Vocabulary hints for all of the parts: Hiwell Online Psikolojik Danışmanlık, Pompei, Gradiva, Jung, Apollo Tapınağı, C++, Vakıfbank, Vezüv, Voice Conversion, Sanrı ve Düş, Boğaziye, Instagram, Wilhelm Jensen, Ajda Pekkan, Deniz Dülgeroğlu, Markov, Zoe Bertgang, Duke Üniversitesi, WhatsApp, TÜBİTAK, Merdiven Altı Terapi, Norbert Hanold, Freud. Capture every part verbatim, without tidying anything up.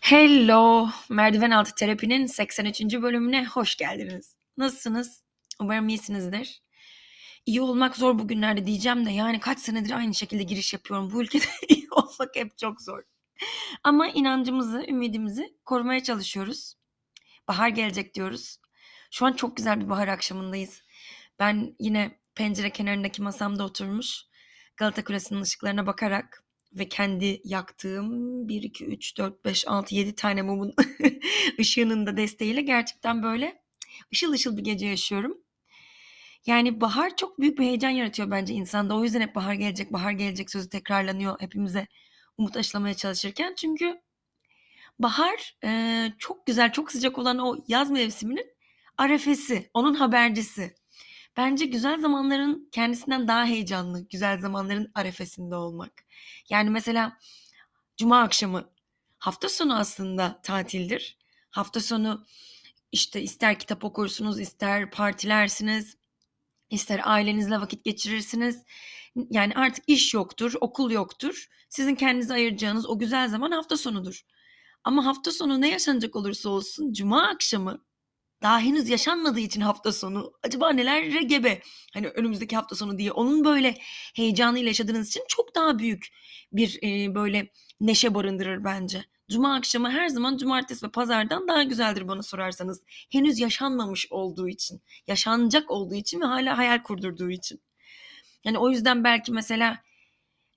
Hello! Merdiven Altı Terapi'nin seksen üçüncü bölümüne hoş geldiniz. Nasılsınız? Umarım iyisinizdir. İyi olmak zor bugünlerde diyeceğim de yani kaç senedir aynı şekilde giriş yapıyorum. Bu ülkede iyi olmak hep çok zor. Ama inancımızı, ümidimizi korumaya çalışıyoruz. Bahar gelecek diyoruz. Şu an çok güzel bir bahar akşamındayız. Ben yine pencere kenarındaki masamda oturmuş Galata Kulesi'nin ışıklarına bakarak ve kendi yaktığım bir, iki, üç, dört, beş, altı, yedi tane mumun ışığının da desteğiyle gerçekten böyle ışıl ışıl bir gece yaşıyorum. Yani bahar çok büyük bir heyecan yaratıyor bence insanda. O yüzden hep bahar gelecek, bahar gelecek sözü tekrarlanıyor hepimize umut aşılamaya çalışırken. Çünkü bahar e, çok güzel, çok sıcak olan o yaz mevsiminin arefesi, onun habercisi. Bence güzel zamanların kendisinden daha heyecanlı, güzel zamanların arefesinde olmak. Yani mesela cuma akşamı, hafta sonu aslında tatildir. Hafta sonu işte ister kitap okursunuz, ister partilersiniz, ister ailenizle vakit geçirirsiniz. Yani artık iş yoktur, okul yoktur. Sizin kendinize ayıracağınız o güzel zaman hafta sonudur. Ama hafta sonu ne yaşanacak olursa olsun cuma akşamı, daha henüz yaşanmadığı için hafta sonu acaba neler gebe, hani önümüzdeki hafta sonu diye onun böyle heyecanıyla yaşadığınız için çok daha büyük bir e, böyle neşe barındırır bence. Cuma akşamı her zaman cumartesi ve pazardan daha güzeldir bana sorarsanız. Henüz yaşanmamış olduğu için, yaşanacak olduğu için ve hala hayal kurdurduğu için. Yani o yüzden belki mesela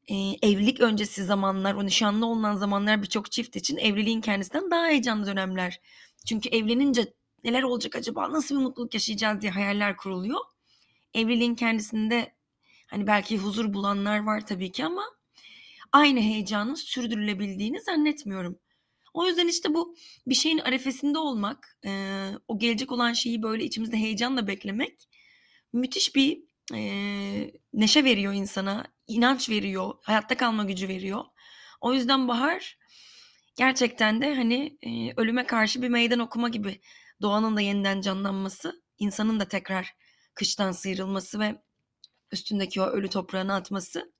e, evlilik öncesi zamanlar, o nişanlı olunan zamanlar birçok çift için evliliğin kendisinden daha heyecanlı dönemler. Çünkü evlenince neler olacak acaba, nasıl bir mutluluk yaşayacağız diye hayaller kuruluyor. Evliliğin kendisinde hani belki huzur bulanlar var tabii ki ama aynı heyecanın sürdürülebildiğini zannetmiyorum. O yüzden işte bu bir şeyin arefesinde olmak, e, o gelecek olan şeyi böyle içimizde heyecanla beklemek müthiş bir e, neşe veriyor insana, inanç veriyor, hayatta kalma gücü veriyor. O yüzden bahar gerçekten de hani e, ölüme karşı bir meydan okuma gibi. Doğanın da yeniden canlanması, insanın da tekrar kıştan sıyrılması ve üstündeki o ölü toprağını atması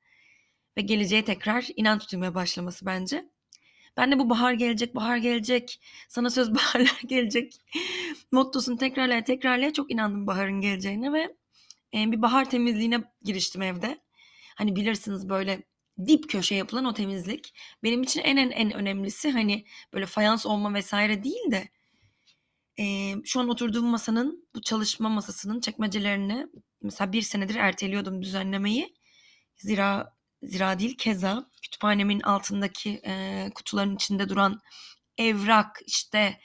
ve geleceğe tekrar inanç duymaya başlaması bence. Ben de bu bahar gelecek, bahar gelecek, sana söz baharlar gelecek mottosunu tekrarlaya tekrarlaya çok inandım baharın geleceğine ve bir bahar temizliğine giriştim evde. Hani bilirsiniz böyle dip köşe yapılan o temizlik. Benim için en en en önemlisi hani böyle fayans olma vesaire değil de Ee, şu an oturduğum masanın, bu çalışma masasının çekmecelerini mesela bir senedir erteliyordum düzenlemeyi. Zira, zira değil keza kütüphanemin altındaki e, kutuların içinde duran evrak, işte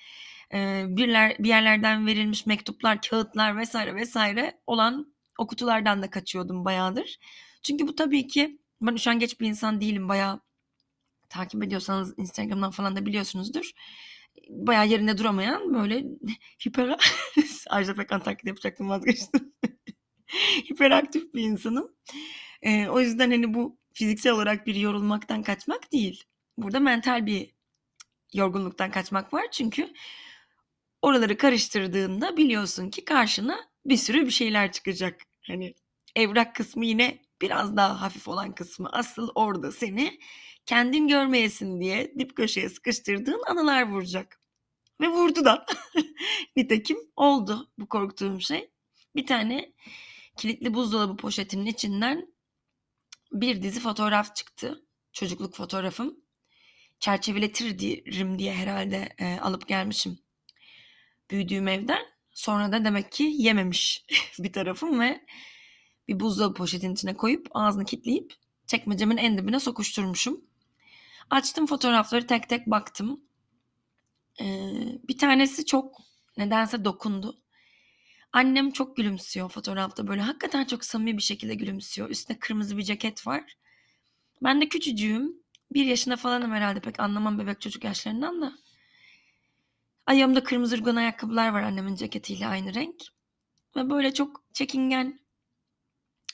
e, birler, bir yerlerden verilmiş mektuplar, kağıtlar vesaire vesaire olan o kutulardan da kaçıyordum bayağıdır. Çünkü bu tabii ki ben şu an geç bir insan değilim, bayağı takip ediyorsanız Instagram'dan falan da biliyorsunuzdur. Bayağı yerinde duramayan böyle hiper... Ajda Pekkan taklidi yapacaktım, vazgeçtim. Hiperaktif bir insanım. Ee, o yüzden hani bu fiziksel olarak bir yorulmaktan kaçmak değil. Burada mental bir yorgunluktan kaçmak var. Çünkü oraları karıştırdığında biliyorsun ki karşına bir sürü bir şeyler çıkacak. Hani evrak kısmı yine biraz daha hafif olan kısmı. Asıl orada seni kendin görmeyesin diye dip köşeye sıkıştırdığın anılar vuracak. Ve vurdu da. Nitekim oldu bu korktuğum şey. Bir tane kilitli buzdolabı poşetinin içinden bir dizi fotoğraf çıktı. Çocukluk fotoğrafım. Çerçeveletirim diye herhalde e, alıp gelmişim büyüdüğüm evden. Sonra da demek ki yememiş bir tarafım ve bir buzdolabı poşetinin içine koyup ağzını kilitleyip çekmecemin en dibine sokuşturmuşum. Açtım fotoğrafları, tek tek baktım. Ee, bir tanesi çok nedense dokundu. Annem çok gülümsüyor fotoğrafta, böyle hakikaten çok samimi bir şekilde gülümsüyor. Üstüne kırmızı bir ceket var. Ben de küçücüğüm, Bir yaşında falanım herhalde, pek anlamam bebek çocuk yaşlarından da. Ayağımda kırmızı rugan ayakkabılar var, annemin ceketiyle aynı renk. Ve böyle çok çekingen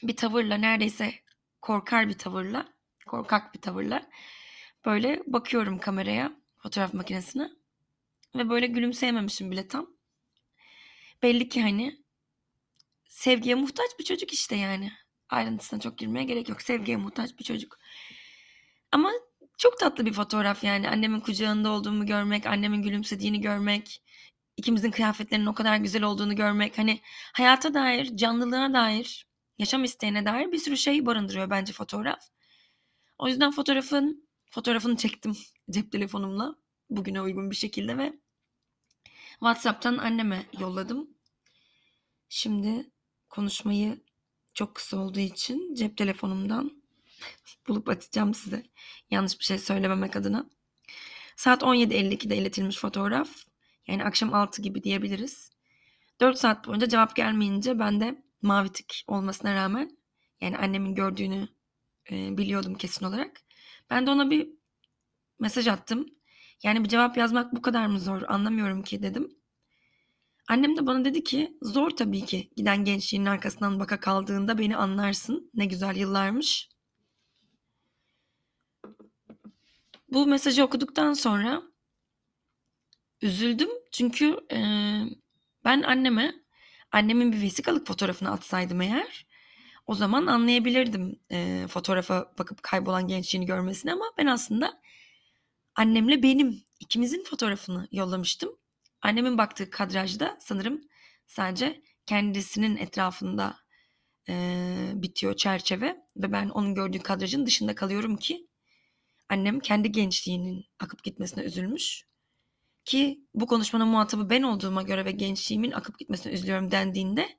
bir tavırla, neredeyse korkar bir tavırla, korkak bir tavırla böyle bakıyorum kameraya, fotoğraf makinesine. Ve böyle gülümseyememişim bile tam. Belli ki hani sevgiye muhtaç bir çocuk işte yani. Ayrıntısına çok girmeye gerek yok. Sevgiye muhtaç bir çocuk. Ama çok tatlı bir fotoğraf yani. Annemin kucağında olduğumu görmek, annemin gülümsediğini görmek, ikimizin kıyafetlerinin o kadar güzel olduğunu görmek. Hani hayata dair, canlılığına dair, yaşam isteğine dair bir sürü şey barındırıyor bence fotoğraf. O yüzden fotoğrafın fotoğrafını çektim cep telefonumla. Bugüne uygun bir şekilde ve WhatsApp'tan anneme yolladım. Şimdi konuşmayı çok kısa olduğu için cep telefonumdan bulup atacağım size. Yanlış bir şey söylememek adına. Saat on yedi elli iki'de iletilmiş fotoğraf. Yani akşam altı gibi diyebiliriz. dört saat boyunca cevap gelmeyince ben de mavi tık olmasına rağmen, yani annemin gördüğünü e, biliyordum kesin olarak. Ben de ona bir mesaj attım. Yani bir cevap yazmak bu kadar mı zor, anlamıyorum ki dedim. Annem de bana dedi ki zor tabii ki, giden gençliğinin arkasından baka kaldığında beni anlarsın, ne güzel yıllarmış. Bu mesajı okuduktan sonra üzüldüm çünkü e, ben anneme annemin bir vesikalık fotoğrafını atsaydım eğer, o zaman anlayabilirdim e, fotoğrafa bakıp kaybolan gençliğini görmesini, ama ben aslında annemle benim ikimizin fotoğrafını yollamıştım. Annemin baktığı kadrajda sanırım sadece kendisinin etrafında e, bitiyor çerçeve ve ben onun gördüğü kadrajın dışında kalıyorum ki annem kendi gençliğinin akıp gitmesine üzülmüş. Ki bu konuşmanın muhatabı ben olduğuma göre ve gençliğimin akıp gitmesine üzülüyorum dendiğinde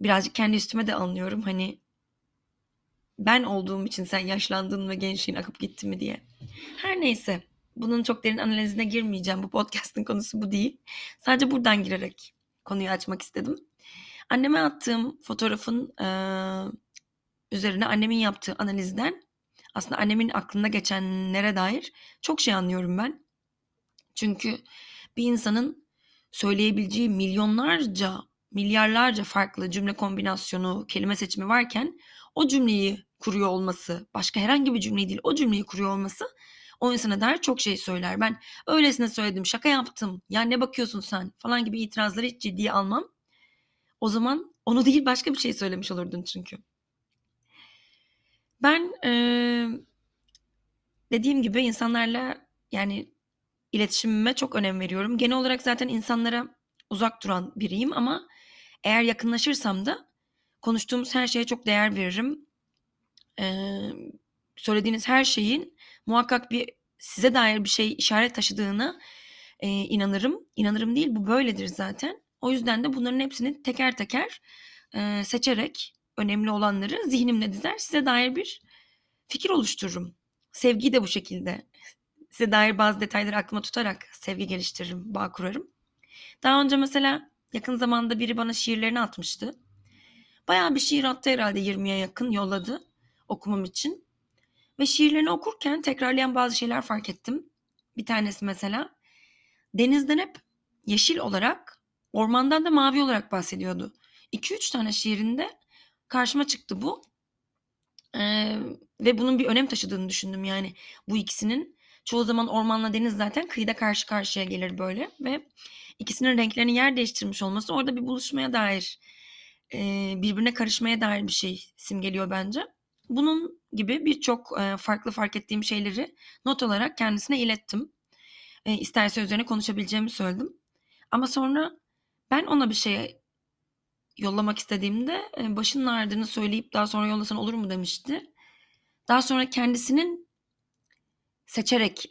birazcık kendi üstüme de alınıyorum. Hani ben olduğum için sen yaşlandın ve gençliğin akıp gitti mi diye. Her neyse, bunun çok derin analizine girmeyeceğim. Bu podcast'ın konusu bu değil. Sadece buradan girerek konuyu açmak istedim. Anneme attığım fotoğrafın e, üzerine annemin yaptığı analizden aslında annemin aklında geçenlere dair çok şey anlıyorum ben. Çünkü bir insanın söyleyebileceği milyonlarca, milyarlarca farklı cümle kombinasyonu, kelime seçimi varken o cümleyi kuruyor olması, başka herhangi bir cümle değil, o cümleyi kuruyor olması o insana dair çok şey söyler. Ben öylesine söyledim, şaka yaptım, ya ne bakıyorsun sen falan gibi itirazları hiç ciddiye almam. O zaman onu değil başka bir şey söylemiş olurdun çünkü. Ben ee, dediğim gibi insanlarla yani iletişimime çok önem veriyorum. Genel olarak zaten insanlara uzak duran biriyim ama eğer yakınlaşırsam da konuştuğumuz her şeye çok değer veririm. Ee, söylediğiniz her şeyin muhakkak bir size dair bir şey işaret taşıdığına e, inanırım. İnanırım değil, bu böyledir zaten. O yüzden de bunların hepsini teker teker e, seçerek önemli olanları zihnimle dizer, size dair bir fikir oluştururum. Sevgiyi de bu şekilde, size dair bazı detayları aklıma tutarak sevgi geliştiririm, bağ kurarım. Daha önce mesela yakın zamanda biri bana şiirlerini atmıştı. Bayağı bir şiir attı herhalde, yirmiye yakın yolladı okumam için. Ve şiirlerini okurken tekrarlayan bazı şeyler fark ettim. Bir tanesi mesela denizden hep yeşil olarak, ormandan da mavi olarak bahsediyordu. iki üç tane şiirinde karşıma çıktı bu. Ee, ve bunun bir önem taşıdığını düşündüm yani bu ikisinin. Çoğu zaman ormanla deniz zaten kıyıda karşı karşıya gelir böyle ve ikisinin renklerini yer değiştirmiş olması orada bir buluşmaya dair, birbirine karışmaya dair bir şey simgeliyor bence. Bunun gibi birçok farklı fark ettiğim şeyleri not olarak kendisine ilettim. İsterse üzerine konuşabileceğimi söyledim. Ama sonra ben ona bir şey yollamak istediğimde başının ağrıdığını söyleyip daha sonra yollasan olur mu demişti. Daha sonra kendisinin seçerek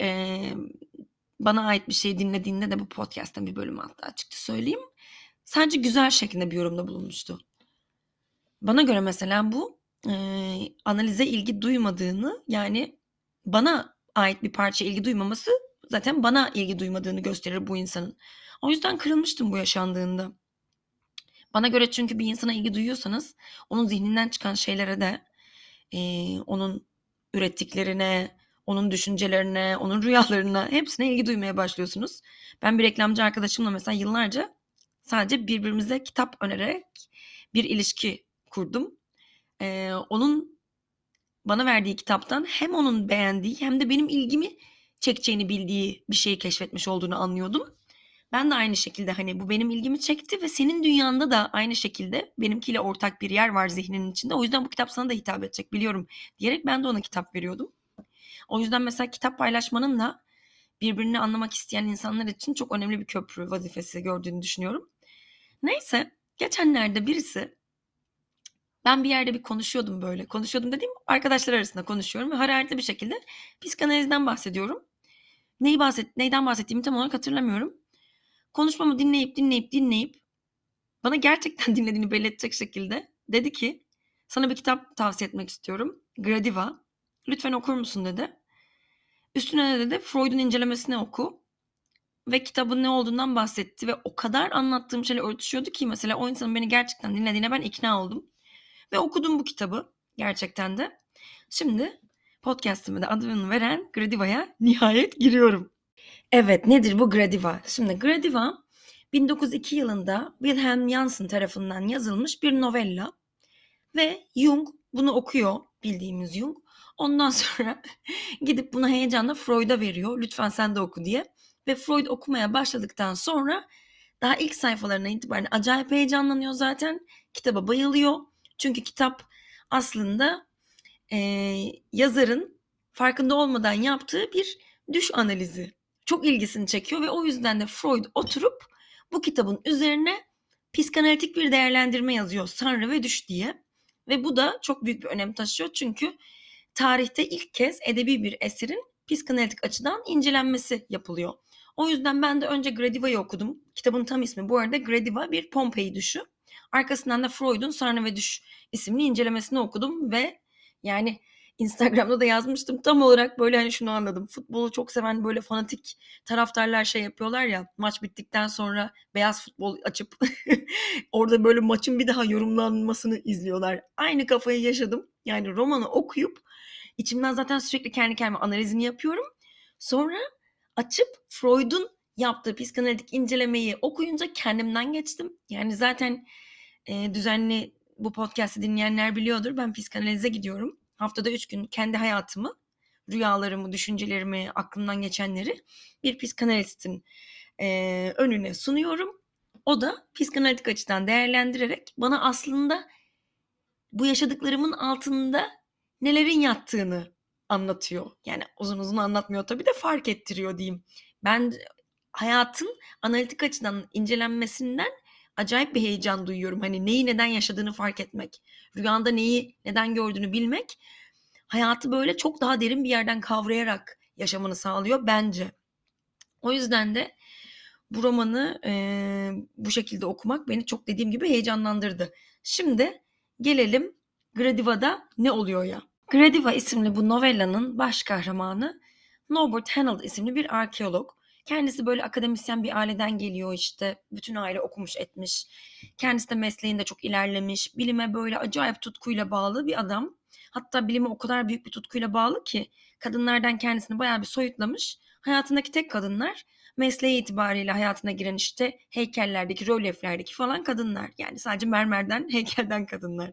bana ait bir şey dinlediğinde de bu podcast'ten bir bölümü hatta açıkça söyleyeyim. Sadece güzel şeklinde bir yorumda bulunmuştu. Bana göre mesela bu e, analize ilgi duymadığını, yani bana ait bir parça ilgi duymaması zaten bana ilgi duymadığını gösterir bu insanın. O yüzden kırılmıştım bu yaşandığında. Bana göre çünkü bir insana ilgi duyuyorsanız onun zihninden çıkan şeylere de, e, onun ürettiklerine, onun düşüncelerine, onun rüyalarına, hepsine ilgi duymaya başlıyorsunuz. Ben bir reklamcı arkadaşımla mesela yıllarca sadece birbirimize kitap önererek bir ilişki kurdum. Ee, onun bana verdiği kitaptan hem onun beğendiği hem de benim ilgimi çekeceğini bildiği bir şeyi keşfetmiş olduğunu anlıyordum. Ben de aynı şekilde hani bu benim ilgimi çekti ve senin dünyanda da aynı şekilde benimkiyle ortak bir yer var zihninin içinde. O yüzden bu kitap sana da hitap edecek biliyorum diyerek ben de ona kitap veriyordum. O yüzden mesela kitap paylaşmanın da birbirini anlamak isteyen insanlar için çok önemli bir köprü vazifesi gördüğünü düşünüyorum. Neyse geçenlerde birisi, ben bir yerde bir konuşuyordum böyle. Konuşuyordum dediğim arkadaşlar arasında konuşuyorum ve hararetli bir şekilde psikanalizden bahsediyorum. Neyi bahset, neyden bahsettiğimi tam olarak hatırlamıyorum. Konuşmamı dinleyip dinleyip dinleyip bana gerçekten dinlediğini belli edecek şekilde dedi ki sana bir kitap tavsiye etmek istiyorum. Gradiva. Lütfen okur musun dedi. Üstüne de dedi Freud'un incelemesini oku. Ve kitabın ne olduğundan bahsetti. Ve o kadar anlattığım şeyle örtüşüyordu ki mesela o insanın beni gerçekten dinlediğine ben ikna oldum. Ve okudum bu kitabı gerçekten de. Şimdi podcast'ime de adını veren Gradiva'ya nihayet giriyorum. Evet, nedir bu Gradiva? Şimdi Gradiva bin dokuz yüz iki yılında Wilhelm Jensen tarafından yazılmış bir novella. Ve Jung bunu okuyor, bildiğimiz Jung. Ondan sonra gidip bunu heyecanla Freud'a veriyor. Lütfen sen de oku diye. Ve Freud okumaya başladıktan sonra daha ilk sayfalarına itibaren acayip heyecanlanıyor zaten. Kitaba bayılıyor. Çünkü kitap aslında e, yazarın farkında olmadan yaptığı bir düş analizi. Çok ilgisini çekiyor ve o yüzden de Freud oturup bu kitabın üzerine psikanalitik bir değerlendirme yazıyor. Sanrı ve Düş diye. Ve bu da çok büyük bir önem taşıyor. Çünkü tarihte ilk kez edebi bir eserin psikanalitik açıdan incelenmesi yapılıyor. O yüzden ben de önce Gradiva'yı okudum. Kitabın tam ismi bu arada Gradiva bir Pompei düşü. Arkasından da Freud'un Sanrı ve Düş isimli incelemesini okudum ve yani Instagram'da da yazmıştım tam olarak böyle hani şunu anladım. Futbolu çok seven böyle fanatik taraftarlar şey yapıyorlar ya, maç bittikten sonra beyaz futbol açıp orada böyle maçın bir daha yorumlanmasını izliyorlar. Aynı kafayı yaşadım. Yani romanı okuyup içimden zaten sürekli kendi kendime analizini yapıyorum. Sonra açıp Freud'un yaptığı psikanalitik incelemeyi okuyunca kendimden geçtim. Yani zaten e, düzenli bu podcast'ı dinleyenler biliyordur. Ben psikanalize gidiyorum. Haftada üç gün kendi hayatımı, rüyalarımı, düşüncelerimi, aklımdan geçenleri bir psikanalistin e, önüne sunuyorum. O da psikanalitik açıdan değerlendirerek bana aslında bu yaşadıklarımın altında nelerin yattığını anlatıyor. Yani uzun uzun anlatmıyor tabii de fark ettiriyor diyeyim. Ben hayatın analitik açıdan incelenmesinden acayip bir heyecan duyuyorum. Hani neyi neden yaşadığını fark etmek, rüyanda neyi neden gördüğünü bilmek hayatı böyle çok daha derin bir yerden kavrayarak yaşamanı sağlıyor bence. O yüzden de bu romanı e, bu şekilde okumak beni çok dediğim gibi heyecanlandırdı. Şimdi gelelim Gradiva'da ne oluyor ya? Gradiva isimli bu novellanın baş kahramanı Norbert Hanold isimli bir arkeolog. Kendisi böyle akademisyen bir aileden geliyor işte. Bütün aile okumuş etmiş. Kendisi de mesleğinde çok ilerlemiş. Bilime böyle acayip tutkuyla bağlı bir adam. Hatta bilime o kadar büyük bir tutkuyla bağlı ki kadınlardan kendisini bayağı bir soyutlamış. Hayatındaki tek kadınlar mesleği itibariyle hayatına giren işte heykellerdeki, rölyeflerdeki falan kadınlar. Yani sadece mermerden, heykelden kadınlar.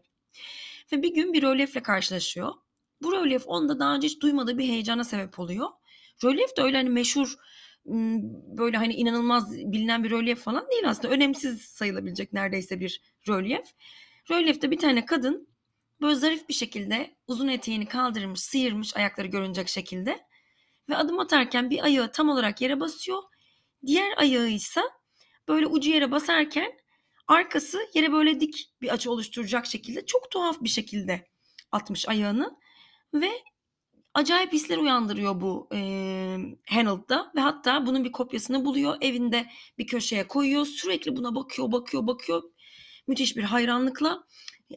Ve bir gün bir rölyefle karşılaşıyor. Bu rölyef onda daha önce hiç duymadığı bir heyecana sebep oluyor. Rölyef de öyle hani meşhur böyle hani inanılmaz bilinen bir rölyef falan değil aslında. Önemsiz sayılabilecek neredeyse bir rölyef. Rölyefte bir tane kadın böyle zarif bir şekilde uzun eteğini kaldırmış, sıyırmış ayakları görünecek şekilde ve adım atarken bir ayağı tam olarak yere basıyor. Diğer ayağı ise böyle ucu yere basarken arkası yere böyle dik bir açı oluşturacak şekilde çok tuhaf bir şekilde atmış ayağını ve acayip hisler uyandırıyor bu e, Hanold'da ve hatta bunun bir kopyasını buluyor. Evinde bir köşeye koyuyor. Sürekli buna bakıyor, bakıyor, bakıyor. Müthiş bir hayranlıkla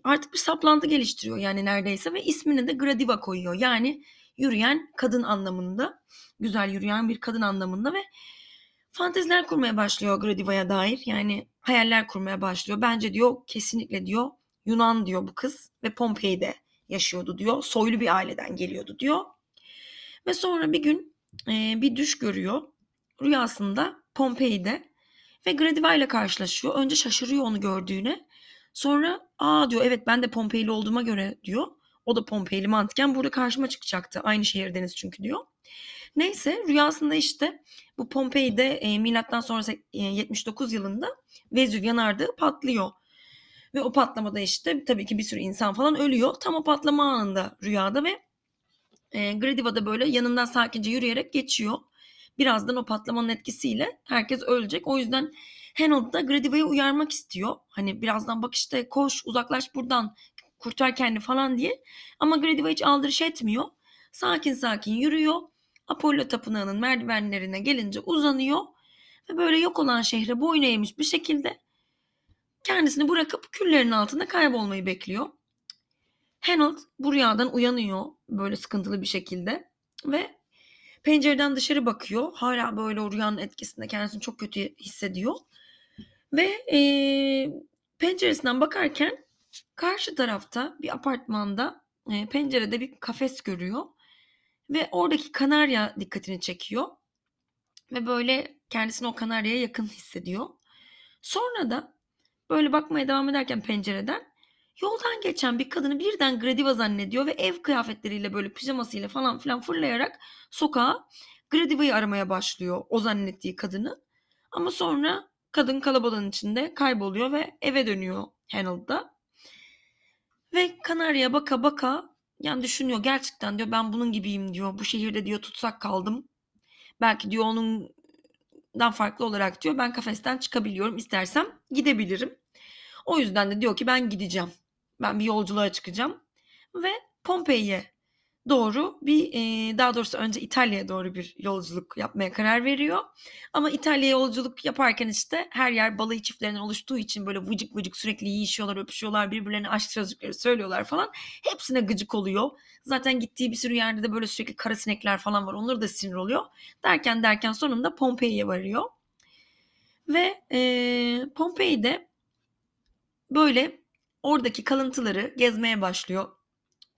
artık bir saplantı geliştiriyor yani neredeyse ve ismini de Gradiva koyuyor. Yani yürüyen kadın anlamında, güzel yürüyen bir kadın anlamında ve fanteziler kurmaya başlıyor Gradiva'ya dair. Yani hayaller kurmaya başlıyor. Bence diyor kesinlikle diyor Yunan diyor bu kız ve Pompei'de yaşıyordu diyor. Soylu bir aileden geliyordu diyor. Ve sonra bir gün e, bir düş görüyor. Rüyasında Pompei'de. Ve Gradiva ile karşılaşıyor. Önce şaşırıyor onu gördüğüne. Sonra aa diyor, evet ben de Pompei'li olduğuma göre diyor. O da Pompei'li, mantıken burada karşıma çıkacaktı. Aynı şehirdeniz çünkü diyor. Neyse rüyasında işte bu Pompei'de e, milattan sonra e, yetmiş dokuz yılında Vezüv yanardağı patlıyor. Ve o patlamada işte tabii ki bir sürü insan falan ölüyor. Tam o patlama anında rüyada ve e, Gradiva'da böyle yanından sakince yürüyerek geçiyor. Birazdan o patlamanın etkisiyle herkes ölecek. O yüzden Hanold da Gradiva'yı uyarmak istiyor. Hani birazdan bak işte, koş, uzaklaş buradan, kurtar kendini falan diye. Ama Gradiva hiç aldırış etmiyor. Sakin sakin yürüyor. Apollo Tapınağı'nın merdivenlerine gelince uzanıyor. Ve böyle yok olan şehre boyun eğmiş bir şekilde kendisini bırakıp küllerin altında kaybolmayı bekliyor. Hanold bu rüyadan uyanıyor böyle sıkıntılı bir şekilde. Ve pencereden dışarı bakıyor. Hala böyle o rüyanın etkisinde kendisini çok kötü hissediyor. Ve ee, penceresinden bakarken karşı tarafta bir apartmanda e, pencerede bir kafes görüyor. Ve oradaki kanarya dikkatini çekiyor. Ve böyle kendisini o kanaryaya yakın hissediyor. Sonra da böyle bakmaya devam ederken pencereden yoldan geçen bir kadını birden Gradiva zannediyor ve ev kıyafetleriyle böyle pijamasıyla falan filan fırlayarak sokağa Gradiva'yı aramaya başlıyor, o zannettiği kadını. Ama sonra kadın kalabalığın içinde kayboluyor ve eve dönüyor Hanold'da. Ve kanaryaya baka baka yani düşünüyor, gerçekten diyor ben bunun gibiyim diyor. Bu şehirde diyor tutsak kaldım. Belki diyor onundan farklı olarak diyor ben kafesten çıkabiliyorum. İstersem gidebilirim. O yüzden de diyor ki ben gideceğim. Ben bir yolculuğa çıkacağım. Ve Pompei'ye doğru bir daha doğrusu önce İtalya'ya doğru bir yolculuk yapmaya karar veriyor. Ama İtalya'ya yolculuk yaparken işte her yer balayı çiftlerinden oluştuğu için böyle vıcık vıcık sürekli yiyişiyorlar, öpüşüyorlar, birbirlerine aşk sözcükleri söylüyorlar falan. Hepsine gıcık oluyor. Zaten gittiği bir sürü yerde de böyle sürekli kara sinekler falan var. Onları da sinir oluyor. Derken derken sonunda Pompei'ye varıyor. Ve ee, Pompei'de böyle oradaki kalıntıları gezmeye başlıyor.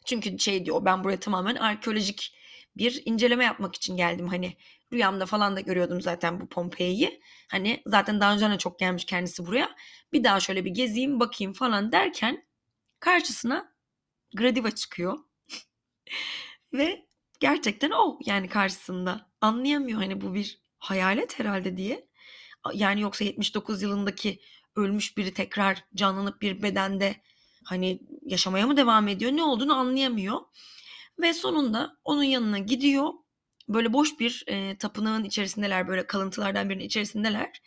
Çünkü şey diyor, ben buraya tamamen arkeolojik bir inceleme yapmak için geldim. Hani rüyamda falan da görüyordum zaten bu Pompei'yi. Hani zaten daha önce çok gelmiş kendisi buraya. Bir daha şöyle bir gezeyim bakayım falan derken karşısına Gradiva çıkıyor. Ve gerçekten o yani karşısında. Anlayamıyor hani bu bir hayalet herhalde diye. Yani yoksa yetmiş dokuz yılındaki ölmüş biri tekrar canlanıp bir bedende hani yaşamaya mı devam ediyor? Ne olduğunu anlayamıyor. Ve sonunda onun yanına gidiyor. Böyle boş bir e, tapınağın içerisindeler. Böyle kalıntılardan birinin içerisindeler.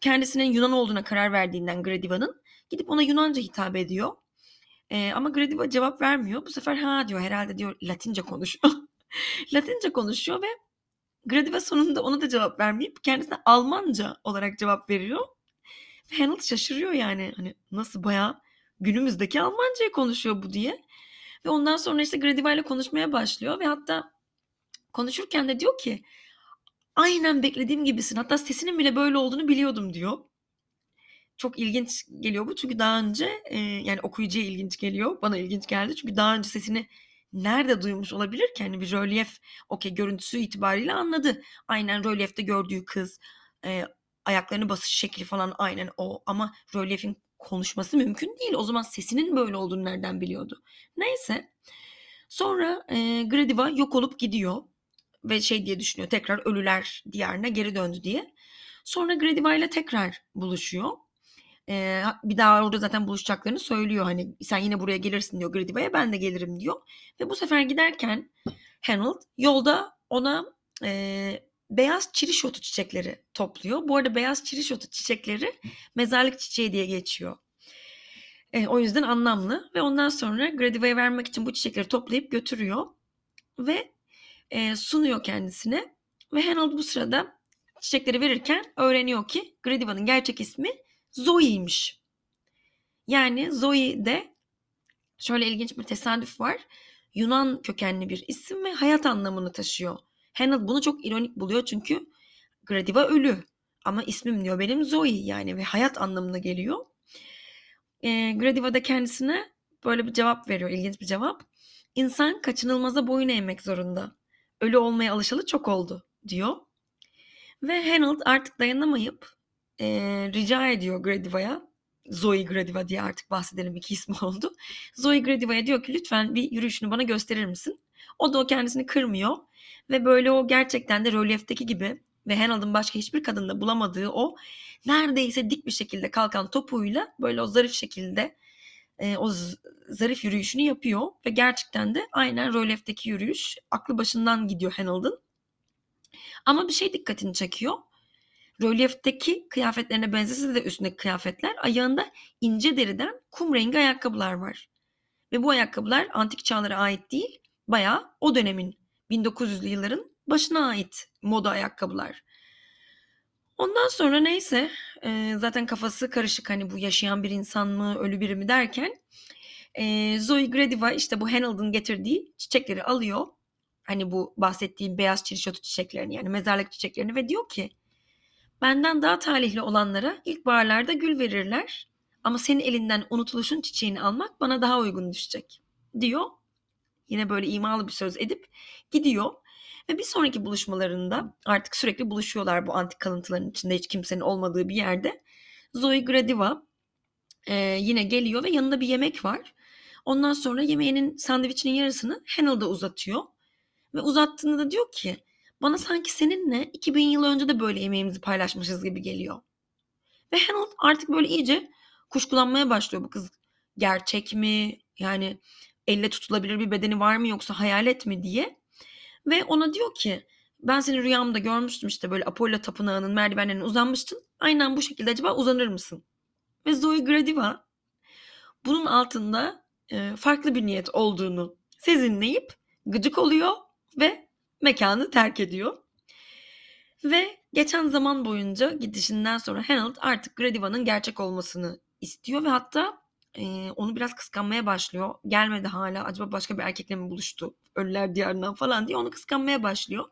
Kendisinin Yunan olduğuna karar verdiğinden Gradiva'nın. Gidip ona Yunanca hitap ediyor. E, ama Gradiva cevap vermiyor. Bu sefer ha diyor, herhalde diyor Latince konuşuyor. Latince konuşuyor ve Gradiva sonunda ona da cevap vermeyip kendisine Almanca olarak cevap veriyor. Ve Hanold şaşırıyor yani. Hani nasıl, bayağı günümüzdeki Almanca'yı konuşuyor bu diye. Ve ondan sonra işte Gradiva ile konuşmaya başlıyor. Ve hatta konuşurken de diyor ki aynen beklediğim gibisin. Hatta sesinin bile böyle olduğunu biliyordum diyor. Çok ilginç geliyor bu. Çünkü daha önce e, yani okuyucuya ilginç geliyor. Bana ilginç geldi. Çünkü daha önce sesini nerede duymuş olabilir ki? Hani bir rölyef okey görüntüsü itibariyle anladı. Aynen rölyefte gördüğü kız. E, ayaklarını basış şekli falan aynen o. Ama rölyefin konuşması mümkün değil. O zaman sesinin böyle olduğunu nereden biliyordu? Neyse. Sonra e, Gradiva yok olup gidiyor. Ve şey diye düşünüyor. Tekrar ölüler diyarına geri döndü diye. Sonra Gradiva ile tekrar buluşuyor. E, bir daha orada zaten buluşacaklarını söylüyor. Hani sen yine buraya gelirsin diyor Gradiva'ya. Ben de gelirim diyor. Ve bu sefer giderken Hanold yolda ona E, beyaz çirişotu çiçekleri topluyor. Bu arada beyaz çirişotu çiçekleri mezarlık çiçeği diye geçiyor. E, o yüzden anlamlı. Ve ondan sonra Gradiva'ya vermek için bu çiçekleri toplayıp götürüyor. Ve e, sunuyor kendisine. Ve Hanold bu sırada çiçekleri verirken öğreniyor ki Gradiva'nın gerçek ismi Zoe'ymiş. Yani Zoe'de şöyle ilginç bir tesadüf var. Yunan kökenli bir isim ve hayat anlamını taşıyor. Hanold bunu çok ironik buluyor çünkü Gradiva ölü ama ismim diyor benim Zoe yani ve hayat anlamına geliyor. E, Gradiva da kendisine böyle bir cevap veriyor, ilginç bir cevap. İnsan kaçınılmaza boyun eğmek zorunda. ölü olmaya alışalı çok oldu diyor. Ve Hanold artık dayanamayıp e, rica ediyor Gradiva'ya, Zoe Gradiva diye artık bahsedelim, iki ismi oldu. Zoe Gradiva'ya diyor ki lütfen bir yürüyüşünü bana gösterir misin? O da o kendisini kırmıyor ve böyle o gerçekten de rölyefteki gibi ve Hanold'un başka hiçbir kadında bulamadığı o neredeyse dik bir şekilde kalkan topuğuyla böyle o zarif şekilde e, o z- zarif yürüyüşünü yapıyor ve gerçekten de aynen rölyefteki yürüyüş, aklı başından gidiyor Hanold'un. Ama bir şey dikkatini çekiyor. Rölyefteki kıyafetlerine benzese de üstündeki kıyafetler, ayağında ince deriden kum rengi ayakkabılar var. Ve bu ayakkabılar antik çağlara ait değil, bayağı o dönemin bin dokuz yüzlü yılların başına ait moda ayakkabılar. Ondan sonra neyse zaten kafası karışık, hani bu yaşayan bir insan mı ölü biri mi derken Zoe Gradiva işte bu Hanold'un getirdiği çiçekleri alıyor. Hani bu bahsettiğim beyaz çirişotu çiçeklerini, yani mezarlık çiçeklerini ve diyor ki benden daha talihli olanlara ilkbaharlarda gül verirler ama senin elinden unutuluşun çiçeğini almak bana daha uygun düşecek diyor. Yine böyle imalı bir söz edip gidiyor ve bir sonraki buluşmalarında artık sürekli buluşuyorlar bu antik kalıntıların içinde hiç kimsenin olmadığı bir yerde. Zoe Gradiva e, yine geliyor ve yanında bir yemek var. Ondan sonra yemeğinin, sandviçinin yarısını Hanold'a uzatıyor. Ve uzattığında da diyor ki bana sanki seninle iki bin yıl önce de böyle yemeğimizi paylaşmışız gibi geliyor. Ve Hanold artık böyle iyice kuşkulanmaya başlıyor, bu kız gerçek mi? Yani elle tutulabilir bir bedeni var mı yoksa hayalet mi diye. Ve ona diyor ki ben seni rüyamda görmüştüm, işte böyle Apollo Tapınağı'nın merdivenlerine uzanmıştın. Aynen bu şekilde acaba uzanır mısın? Ve Zoe Gradiva bunun altında farklı bir niyet olduğunu sezinleyip gıcık oluyor ve mekanı terk ediyor. Ve geçen zaman boyunca gidişinden sonra Hanold artık Gradiva'nın gerçek olmasını istiyor ve hatta e, onu biraz kıskanmaya başlıyor. Gelmedi hala, acaba başka bir erkekle mi buluştu ölüler diyarından falan diye onu kıskanmaya başlıyor.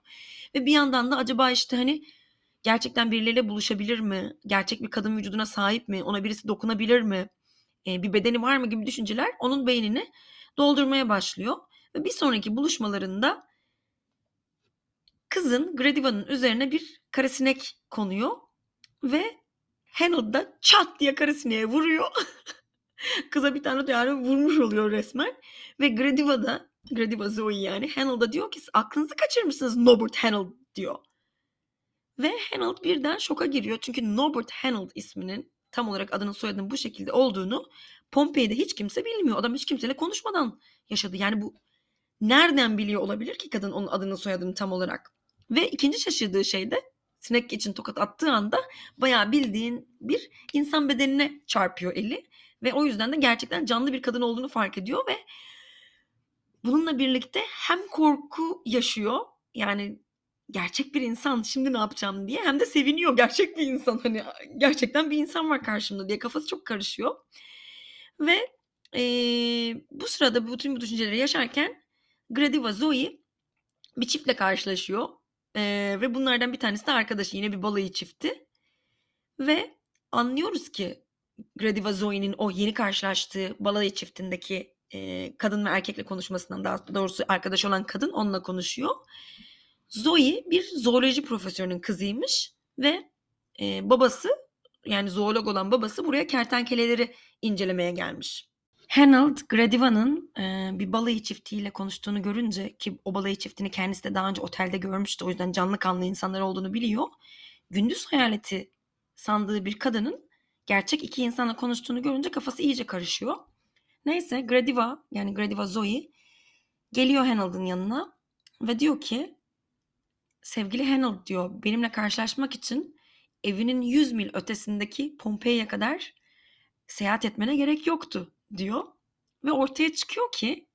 Ve bir yandan da acaba işte hani gerçekten birileriyle buluşabilir mi? Gerçek bir kadın vücuduna sahip mi? Ona birisi dokunabilir mi? E, bir bedeni var mı gibi düşünceler onun beynini doldurmaya başlıyor. Ve bir sonraki buluşmalarında kızın Gradiva'nın üzerine bir karasinek konuyor ve Hanold da çat diye karasineğe vuruyor. Kıza bir tane duyarı vurmuş oluyor resmen. Ve Gradiva da, Gradiva Zoe yani, Hanold da diyor ki aklınızı kaçırmışsınız Norbert Hanold diyor. Ve Hanold birden şoka giriyor çünkü Norbert Hanold isminin tam olarak adının soyadının bu şekilde olduğunu Pompei'de hiç kimse bilmiyor. Adam hiç kimseyle konuşmadan yaşadı. Yani bu nereden biliyor olabilir ki kadın onun adını soyadını tam olarak? Ve ikinci şaşırdığı şey de sinek için tokat attığı anda bayağı bildiğin bir insan bedenine çarpıyor eli. Ve o yüzden de gerçekten canlı bir kadın olduğunu fark ediyor ve bununla birlikte hem korku yaşıyor, yani gerçek bir insan şimdi ne yapacağım diye, hem de seviniyor, gerçek bir insan, hani gerçekten bir insan var karşımda diye kafası çok karışıyor. Ve ee, bu sırada bütün bu düşünceleri yaşarken Gradiva Zoe bir çiftle karşılaşıyor ee, ve bunlardan bir tanesi de arkadaşı, yine bir balayı çifti. Ve anlıyoruz ki Gradiva Zoe'nin o yeni karşılaştığı balayı çiftindeki e, kadın ve erkekle konuşmasından, daha doğrusu arkadaş olan kadın onunla konuşuyor. Zoe bir zooloji profesörünün kızıymış ve e, babası, yani zoolog olan babası buraya kertenkeleleri incelemeye gelmiş. Hanold, Gradiva'nın e, bir balayı çiftiyle konuştuğunu görünce, ki o balayı çiftini kendisi de daha önce otelde görmüştü, o yüzden canlı kanlı insanlar olduğunu biliyor. Gündüz hayaleti sandığı bir kadının gerçek iki insanla konuştuğunu görünce kafası iyice karışıyor. Neyse Gradiva, yani Gradiva Zoe geliyor Hanold'un yanına ve diyor ki sevgili Hanold diyor, benimle karşılaşmak için evinin yüz mil ötesindeki Pompei'ye kadar seyahat etmene gerek yoktu diyor. Ve ortaya çıkıyor ki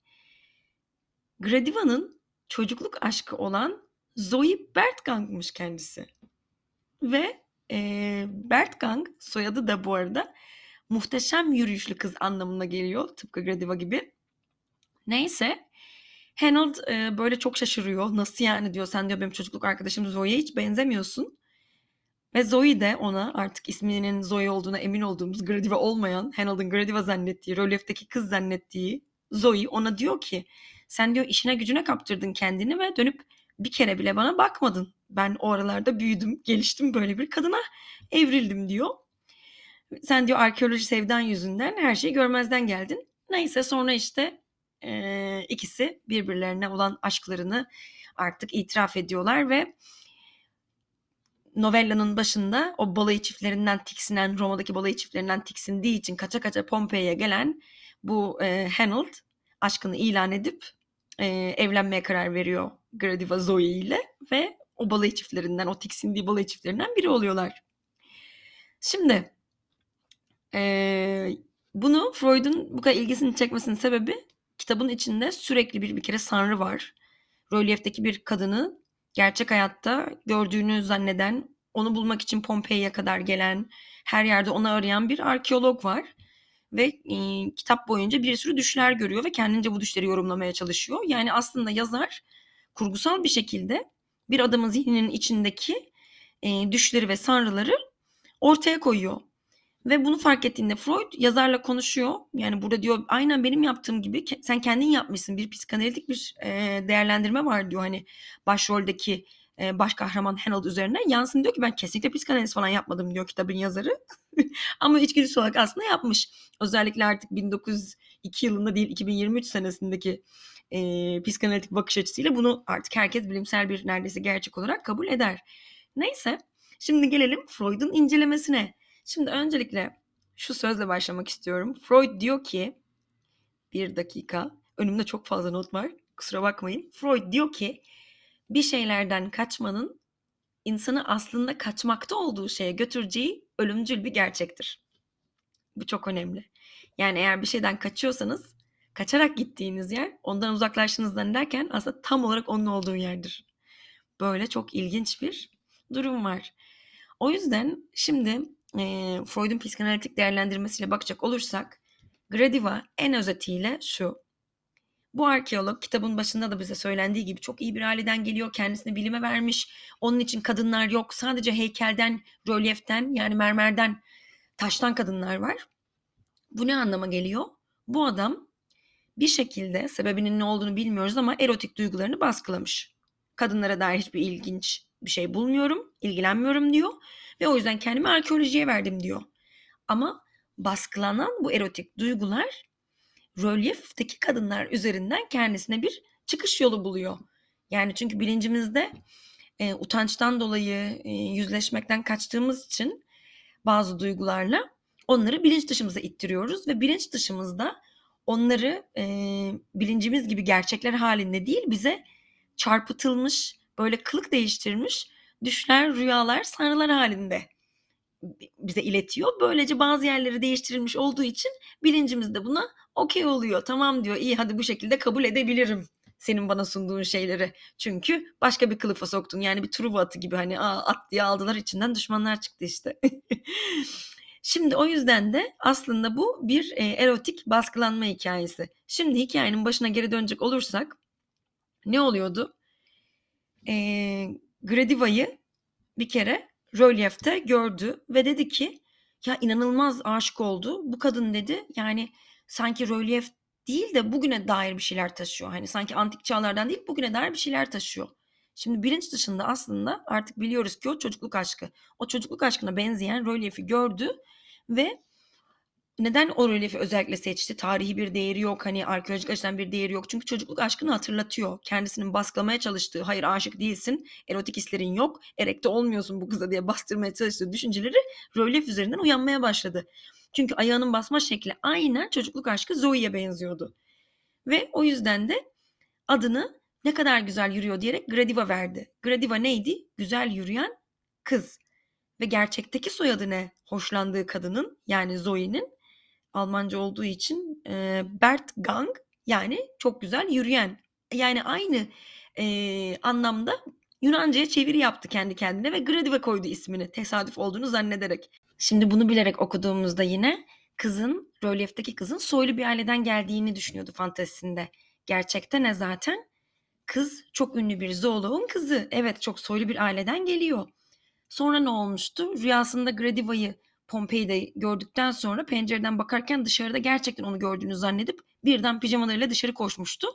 Gradiva'nın çocukluk aşkı olan Zoe Bertgang'mış kendisi. Ve e, Bertgang soyadı da bu arada muhteşem yürüyüşlü kız anlamına geliyor, tıpkı Gradiva gibi. Neyse Hanold e, böyle çok şaşırıyor. Nasıl yani diyor, sen diyor benim çocukluk arkadaşım Zoe'ye hiç benzemiyorsun. Ve Zoe de ona, artık isminin Zoe olduğuna emin olduğumuz, Gradiva olmayan, Hanold'un Gradiva zannettiği, rölyefteki kız zannettiği Zoe ona diyor ki sen diyor işine gücüne kaptırdın kendini ve dönüp bir kere bile bana bakmadın. Ben o aralarda büyüdüm, geliştim, böyle bir kadına evrildim diyor. Sen diyor arkeoloji sevdan yüzünden her şeyi görmezden geldin. Neyse sonra işte e, ikisi birbirlerine olan aşklarını artık itiraf ediyorlar ve novellanın başında o balayı çiftlerinden tiksinen, Roma'daki balayı çiftlerinden tiksindiği için kaça kaça Pompei'ye gelen bu e, Hanold aşkını ilan edip e, evlenmeye karar veriyor Gradiva Zoe ile ve o balayı çiftlerinden, o tiksindiği balayı çiftlerinden biri oluyorlar. Şimdi e, bunu Freud'un bu kadar ilgisini çekmesinin sebebi kitabın içinde sürekli bir bir kere sanrı var. Rölyefteki bir kadını gerçek hayatta gördüğünü zanneden, onu bulmak için Pompei'ye kadar gelen, her yerde onu arayan bir arkeolog var. Ve e, kitap boyunca bir sürü düşler görüyor ve kendince bu düşleri yorumlamaya çalışıyor. Yani aslında yazar kurgusal bir şekilde bir adamın zihninin içindeki e, düşleri ve sanrıları ortaya koyuyor. Ve bunu fark ettiğinde Freud yazarla konuşuyor. Yani burada diyor aynen benim yaptığım gibi sen kendin yapmışsın. Bir psikanalitik bir e, değerlendirme var diyor. Hani başroldeki e, baş kahraman Hanold üzerine. Yansın diyor ki ben kesinlikle psikanaliz falan yapmadım diyor kitabın yazarı. Ama içgüdüsü olarak aslında yapmış. Özellikle artık bin dokuz yüz iki yılında değil iki bin yirmi üç senesindeki e, psikanalitik bakış açısıyla bunu artık herkes bilimsel bir neredeyse gerçek olarak kabul eder. Neyse şimdi gelelim Freud'un incelemesine. Şimdi öncelikle şu sözle başlamak istiyorum. Freud diyor ki, bir dakika, önümde çok fazla not var, kusura bakmayın. Freud diyor ki, bir şeylerden kaçmanın insanı aslında kaçmakta olduğu şeye götüreceği ölümcül bir gerçektir. Bu çok önemli. Yani eğer bir şeyden kaçıyorsanız, kaçarak gittiğiniz yer, ondan uzaklaştığınızdan derken aslında tam olarak onun olduğu yerdir. Böyle çok ilginç bir durum var. O yüzden şimdi E, Freud'un psikanalitik değerlendirmesiyle bakacak olursak Gradiva en özetiyle şu: bu arkeolog kitabın başında da bize söylendiği gibi çok iyi bir aileden geliyor, kendisini bilime vermiş, onun için kadınlar yok, sadece heykelden, rölyeften, yani mermerden, taştan kadınlar var. Bu ne anlama geliyor? Bu adam bir şekilde sebebinin ne olduğunu bilmiyoruz ama erotik duygularını baskılamış. Kadınlara dair hiçbir ilginç bir şey bulmuyorum, ilgilenmiyorum diyor ve o yüzden kendimi arkeolojiye verdim diyor. Ama baskılanan bu erotik duygular rölyefteki kadınlar üzerinden kendisine bir çıkış yolu buluyor. Yani çünkü bilincimizde e, utançtan dolayı e, yüzleşmekten kaçtığımız için bazı duygularla onları bilinç dışımıza ittiriyoruz ve bilinç dışımızda onları e, bilincimiz gibi gerçekler halinde değil bize çarpıtılmış, böyle kılık değiştirmiş düşler, rüyalar, sanrılar halinde bize iletiyor. Böylece bazı yerleri değiştirilmiş olduğu için bilincimiz de buna okey oluyor. Tamam diyor, iyi, hadi bu şekilde kabul edebilirim senin bana sunduğun şeyleri. Çünkü başka bir kılıfa soktun. Yani bir Truva atı gibi, hani aa, at diye aldılar, içinden düşmanlar çıktı işte. Şimdi o yüzden de aslında bu bir erotik baskılanma hikayesi. Şimdi hikayenin başına geri dönecek olursak ne oluyordu? Ee, Gradiva'yı bir kere rölyefte gördü ve dedi ki ya inanılmaz aşık oldu. Bu kadın dedi yani sanki rölyef değil de bugüne dair bir şeyler taşıyor. Hani sanki antik çağlardan değil bugüne dair bir şeyler taşıyor. Şimdi bilinç dışında aslında artık biliyoruz ki o çocukluk aşkı. O çocukluk aşkına benzeyen rölyefi gördü ve neden o rölyefi özellikle seçti? Tarihi bir değeri yok, hani arkeolojik açıdan bir değeri yok. Çünkü çocukluk aşkını hatırlatıyor. Kendisinin baskılamaya çalıştığı, hayır aşık değilsin, erotik hislerin yok, erekte olmuyorsun bu kıza diye bastırmaya çalıştığı düşünceleri rölyef üzerinden uyanmaya başladı. Çünkü ayağının basma şekli aynen çocukluk aşkı Zoe'ye benziyordu. Ve o yüzden de adını ne kadar güzel yürüyor diyerek Gradiva verdi. Gradiva neydi? Güzel yürüyen kız. Ve gerçekteki soyadı ne? Hoşlandığı kadının, yani Zoe'nin Almanca olduğu için e, Bertgang, yani çok güzel yürüyen. Yani aynı e, anlamda Yunanca'ya çeviri yaptı kendi kendine ve Gradiva koydu ismini, tesadüf olduğunu zannederek. Şimdi bunu bilerek okuduğumuzda yine kızın, rölyefteki kızın soylu bir aileden geldiğini düşünüyordu fantezisinde. Gerçekte ne zaten? Kız çok ünlü bir zooloğun kızı. Evet, çok soylu bir aileden geliyor. Sonra ne olmuştu? Rüyasında Gradiva'yı Pompei'de gördükten sonra pencereden bakarken dışarıda gerçekten onu gördüğünü zannedip birden pijamalarıyla dışarı koşmuştu.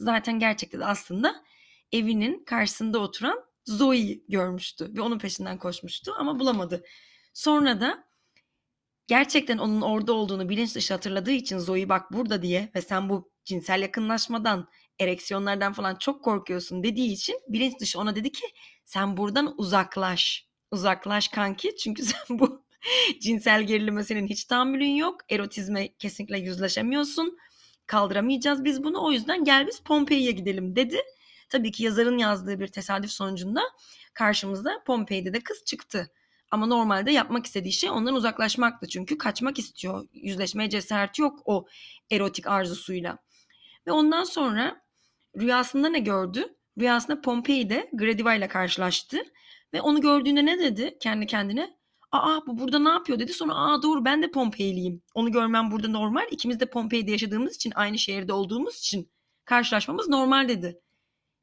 Zaten gerçekte de aslında evinin karşısında oturan Zoe'yi görmüştü ve onun peşinden koşmuştu ama bulamadı. Sonra da gerçekten onun orada olduğunu bilinç dışı hatırladığı için Zoe bak burada diye ve sen bu cinsel yakınlaşmadan, ereksiyonlardan falan çok korkuyorsun dediği için bilinç dışı ona dedi ki sen buradan uzaklaş. Uzaklaş kanki çünkü sen bu cinsel gerilime senin hiç tahammülün yok. Erotizme kesinlikle yüzleşemiyorsun. Kaldıramayacağız biz bunu. O yüzden gel biz Pompei'ye gidelim dedi. Tabii ki yazarın yazdığı bir tesadüf sonucunda karşımızda Pompei'de de kız çıktı. Ama normalde yapmak istediği şey ondan uzaklaşmaktı. Çünkü kaçmak istiyor. Yüzleşmeye cesaret yok o erotik arzusuyla. Ve ondan sonra rüyasında ne gördü? Rüyasında Pompei'de Gradiva ile karşılaştı. Ve onu gördüğünde ne dedi kendi kendine? Aa bu burada ne yapıyor dedi. Sonra aa doğru ben de Pompeiliyim. Onu görmem burada normal. İkimiz de Pompei'de yaşadığımız için, aynı şehirde olduğumuz için karşılaşmamız normal dedi.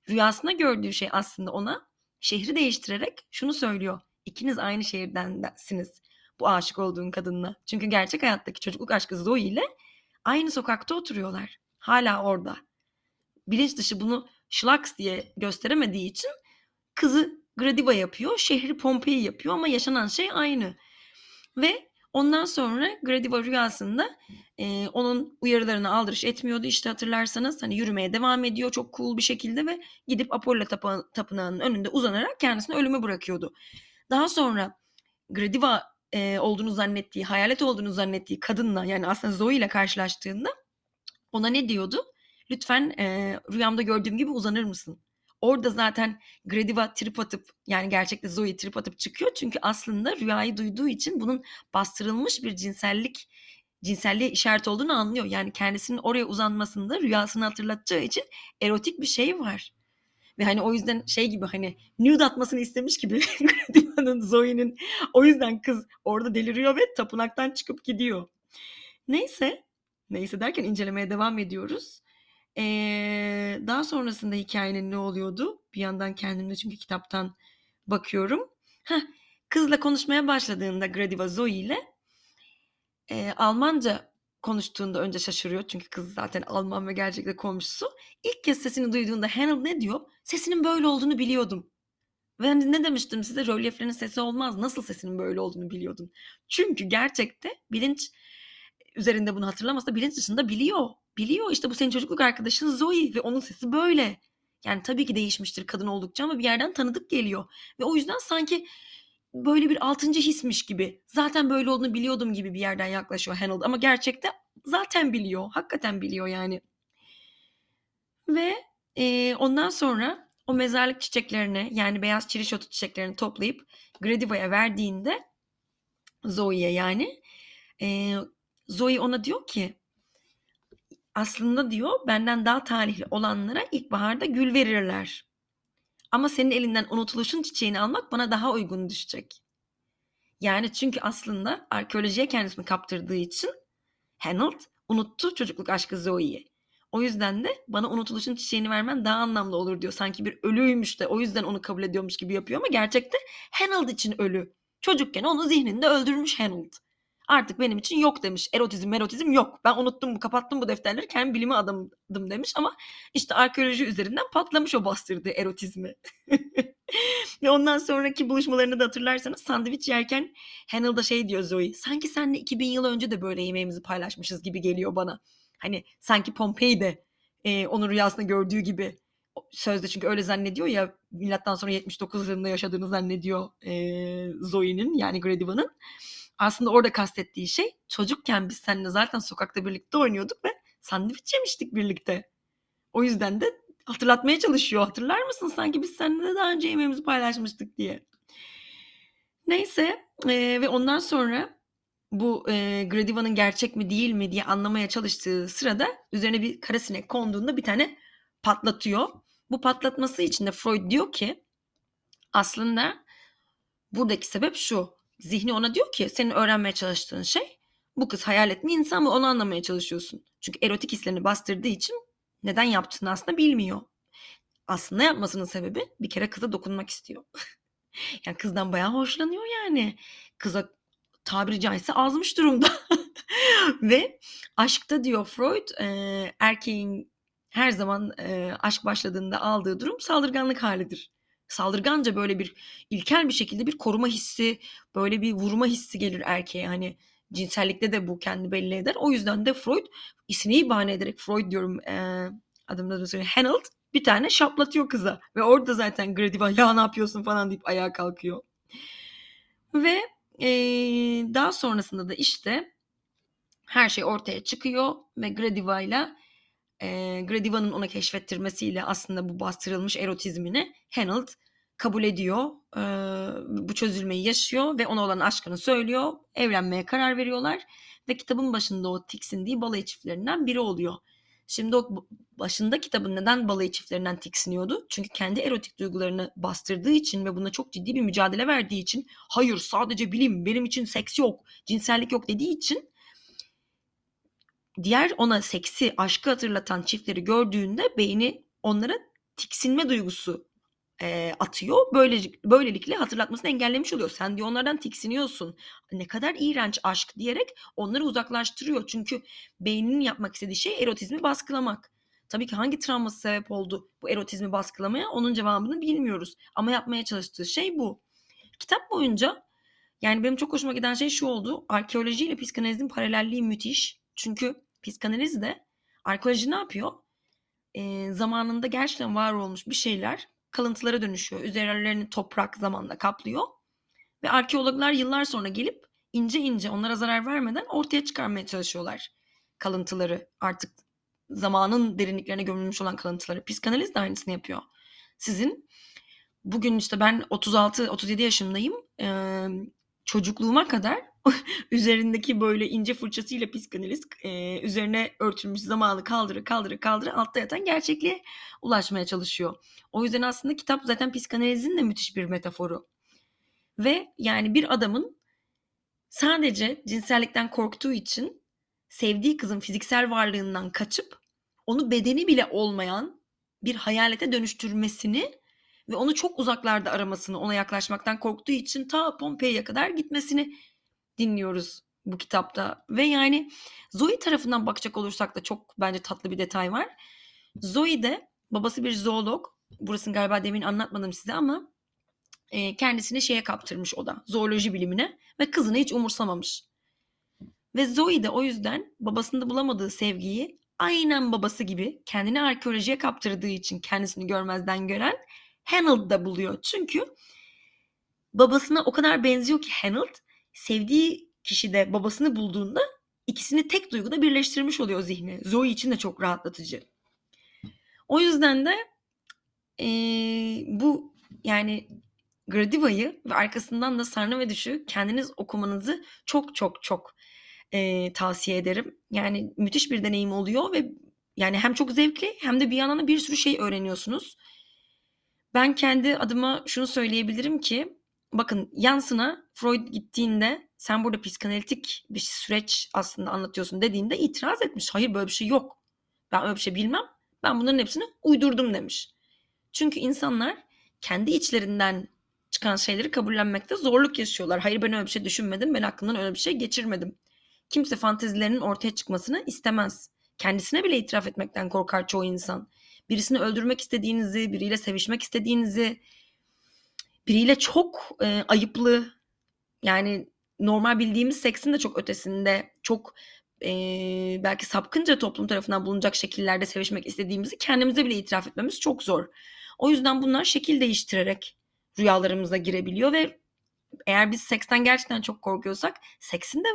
Rüyasında gördüğü şey aslında ona şehri değiştirerek şunu söylüyor. İkiniz aynı şehirdensiniz bu aşık olduğun kadınla. Çünkü gerçek hayattaki çocukluk aşkı Zoe ile aynı sokakta oturuyorlar. Hala orada. Bilinç dışı bunu şlaks diye gösteremediği için kızı Gradiva yapıyor, şehri Pompei yapıyor ama yaşanan şey aynı. Ve ondan sonra Gradiva rüyasında e, onun uyarılarına aldırış etmiyordu. İşte hatırlarsanız hani yürümeye devam ediyor çok cool bir şekilde ve gidip Apollo Tapınağı'nın önünde uzanarak kendisini ölüme bırakıyordu. Daha sonra Gradiva e, olduğunu zannettiği, hayalet olduğunu zannettiği kadınla yani aslında Zoe ile karşılaştığında ona ne diyordu? Lütfen e, rüyamda gördüğüm gibi uzanır mısın? Orada zaten Gradiva trip atıp yani gerçekten Zoe trip atıp çıkıyor. Çünkü aslında rüyayı duyduğu için bunun bastırılmış bir cinsellik, cinselliğe işaret olduğunu anlıyor. Yani kendisinin oraya uzanmasında rüyasını hatırlatacağı için erotik bir şey var. Ve hani o yüzden şey gibi hani nude atmasını istemiş gibi Gradiva'nın, Zoe'nin. O yüzden kız orada deliriyor ve tapınaktan çıkıp gidiyor. Neyse, neyse derken incelemeye devam ediyoruz. Ee, daha sonrasında hikayenin ne oluyordu? Bir yandan kendimde çünkü kitaptan bakıyorum. Heh, kızla konuşmaya başladığında Gradiva Zoe ile e, Almanca konuştuğunda önce şaşırıyor. Çünkü kız zaten Alman ve gerçekten komşusu. İlk kez sesini duyduğunda Hanold ne diyor? Sesinin böyle olduğunu biliyordum. Ben ne demiştim size? Rölyeflerin sesi olmaz. Nasıl sesinin böyle olduğunu biliyordum? Çünkü gerçekte bilinç üzerinde bunu hatırlamasa bilinç dışında biliyor. Biliyor işte bu senin çocukluk arkadaşın Zoe ve onun sesi böyle. Yani tabii ki değişmiştir kadın oldukça ama bir yerden tanıdık geliyor. Ve o yüzden sanki böyle bir altıncı hismiş gibi. Zaten böyle olduğunu biliyordum gibi bir yerden yaklaşıyor Hanold. Ama gerçekte zaten biliyor. Hakikaten biliyor yani. Ve e, ondan sonra o mezarlık çiçeklerini yani beyaz çirişotu çiçeklerini toplayıp Gradiva'ya verdiğinde Zoe'ye yani e, Zoe ona diyor ki aslında diyor benden daha talihli olanlara ilkbaharda gül verirler. Ama senin elinden unutuluşun çiçeğini almak bana daha uygun düşecek. Yani çünkü aslında arkeolojiye kendisini kaptırdığı için Hanold unuttu çocukluk aşkı Zoe'yi. O yüzden de bana unutuluşun çiçeğini vermen daha anlamlı olur diyor. Sanki bir ölüymüş de o yüzden onu kabul ediyormuş gibi yapıyor ama gerçekte Hanold için ölü. Çocukken onu zihninde öldürmüş Hanold. Artık benim için yok demiş. Erotizm, erotizm yok. Ben unuttum, kapattım bu defterleri. Kendi bilime adamdım demiş ama işte arkeoloji üzerinden patlamış o bastırdığı erotizmi. Ve ondan sonraki buluşmalarını da hatırlarsanız sandviç yerken Hanold da şey diyor Zoe. Sanki seninle iki bin yıl önce de böyle yemeğimizi paylaşmışız gibi geliyor bana. Hani sanki Pompei'de e, onun rüyasında gördüğü gibi. Sözde çünkü öyle zannediyor ya milattan sonra yetmiş dokuz yılında yaşadığını zannediyor e, Zoe'nin yani Gradiva'nın. Aslında orada kastettiği şey çocukken biz seninle zaten sokakta birlikte oynuyorduk ve sandviç yemiştik birlikte. O yüzden de hatırlatmaya çalışıyor. Hatırlar mısın sanki biz seninle de daha önce yemeğimizi paylaşmıştık diye. Neyse e, ve ondan sonra bu e, Gradiva'nın gerçek mi değil mi diye anlamaya çalıştığı sırada üzerine bir karasinek konduğunda bir tane patlatıyor. Bu patlatması için de Freud diyor ki aslında buradaki sebep şu. Zihni ona diyor ki senin öğrenmeye çalıştığın şey bu kız hayalet mi insan mı onu anlamaya çalışıyorsun. Çünkü erotik hislerini bastırdığı için neden yaptığını aslında bilmiyor. Aslında yapmasının sebebi bir kere kıza dokunmak istiyor. Yani kızdan bayağı hoşlanıyor yani. Kıza tabiri caizse azmış durumda. Ve aşkta diyor Freud e, erkeğin her zaman e, aşk başladığında aldığı durum saldırganlık halidir. Saldırganca böyle bir ilkel bir şekilde bir koruma hissi, böyle bir vurma hissi gelir erkeğe. Hani cinsellikte de bu kendini belli eder. O yüzden de Freud, ismini bahane ederek Freud diyorum, e, adımda da söyleyeyim, Hanold bir tane şaplatıyor kıza. Ve orada zaten Gradiva ya ne yapıyorsun falan deyip ayağa kalkıyor. Ve e, daha sonrasında da işte her şey ortaya çıkıyor ve Gradiva'yla e, Gradiva'nın ona keşfettirmesiyle aslında bu bastırılmış erotizmini Hanold kabul ediyor. E, bu çözülmeyi yaşıyor ve ona olan aşkını söylüyor. Evlenmeye karar veriyorlar ve kitabın başında o tiksindiği balayı çiftlerinden biri oluyor. Şimdi o başında kitabın neden balayı çiftlerinden tiksiniyordu? Çünkü kendi erotik duygularını bastırdığı için ve buna çok ciddi bir mücadele verdiği için, hayır sadece bilim, benim için seks yok, cinsellik yok dediği için, diğer ona seksi, aşkı hatırlatan çiftleri gördüğünde beyni onlara tiksinme duygusu e, atıyor. Böylece, böylelikle hatırlatmasını engellemiş oluyor. Sen diyor onlardan tiksiniyorsun. Ne kadar iğrenç aşk diyerek onları uzaklaştırıyor. Çünkü beyninin yapmak istediği şey erotizmi baskılamak. Tabii ki hangi travması sebep oldu bu erotizmi baskılamaya, onun cevabını bilmiyoruz. Ama yapmaya çalıştığı şey bu. Kitap boyunca yani benim çok hoşuma giden şey şu oldu. Arkeolojiyle psikanalizin paralelliği müthiş. Çünkü psikanaliz de arkeoloji ne yapıyor? E, zamanında gerçekten var olmuş bir şeyler kalıntılara dönüşüyor. Üzerlerini toprak zamanla kaplıyor. Ve arkeologlar yıllar sonra gelip ince ince onlara zarar vermeden ortaya çıkarmaya çalışıyorlar kalıntıları. Artık zamanın derinliklerine gömülmüş olan kalıntıları. Psikanaliz de aynısını yapıyor. Sizin bugün işte ben otuz altı otuz yedi yaşındayım. E, çocukluğuma kadar üzerindeki böyle ince fırçasıyla psikanaliz e, üzerine örtülmüş zamanı kaldıra kaldıra kaldıra altta yatan gerçekliğe ulaşmaya çalışıyor. O yüzden aslında kitap zaten psikanalizin de müthiş bir metaforu. Ve yani bir adamın sadece cinsellikten korktuğu için sevdiği kızın fiziksel varlığından kaçıp onu bedeni bile olmayan bir hayalete dönüştürmesini ve onu çok uzaklarda aramasını, ona yaklaşmaktan korktuğu için ta Pompei'ye kadar gitmesini dinliyoruz bu kitapta. Ve yani Zoe tarafından bakacak olursak da çok bence tatlı bir detay var. Zoe de babası bir zoolog. Burasını galiba demin anlatmadım size ama e, kendisini şeye kaptırmış o da. Zooloji bilimine ve kızını hiç umursamamış. Ve Zoe de o yüzden babasında bulamadığı sevgiyi aynen babası gibi kendini arkeolojiye kaptırdığı için kendisini görmezden gören Hanold'da buluyor. Çünkü babasına o kadar benziyor ki Hanold, sevdiği kişi de babasını bulduğunda ikisini tek duyguda birleştirmiş oluyor zihni. Zoe için de çok rahatlatıcı. O yüzden de e, bu yani Gradiva'yı ve arkasından da Sanrı ve Düş'ü kendiniz okumanızı çok çok çok e, tavsiye ederim. Yani müthiş bir deneyim oluyor ve yani hem çok zevkli hem de bir yandan bir sürü şey öğreniyorsunuz. Ben kendi adıma şunu söyleyebilirim ki bakın Jensen'a Freud gittiğinde sen burada psikanalitik bir süreç aslında anlatıyorsun dediğinde itiraz etmiş. Hayır böyle bir şey yok. Ben öyle bir şey bilmem. Ben bunların hepsini uydurdum demiş. Çünkü insanlar kendi içlerinden çıkan şeyleri kabullenmekte zorluk yaşıyorlar. Hayır ben öyle bir şey düşünmedim. Ben aklımdan öyle bir şey geçirmedim. Kimse fantezilerinin ortaya çıkmasını istemez. Kendisine bile itiraf etmekten korkar çoğu insan. Birisini öldürmek istediğinizi, biriyle sevişmek istediğinizi, biriyle çok e, ayıplı, yani normal bildiğimiz seksin de çok ötesinde, çok e, belki sapkınca toplum tarafından bulunacak şekillerde sevişmek istediğimizi kendimize bile itiraf etmemiz çok zor. O yüzden bunlar şekil değiştirerek rüyalarımıza girebiliyor ve eğer biz seksten gerçekten çok korkuyorsak seksin de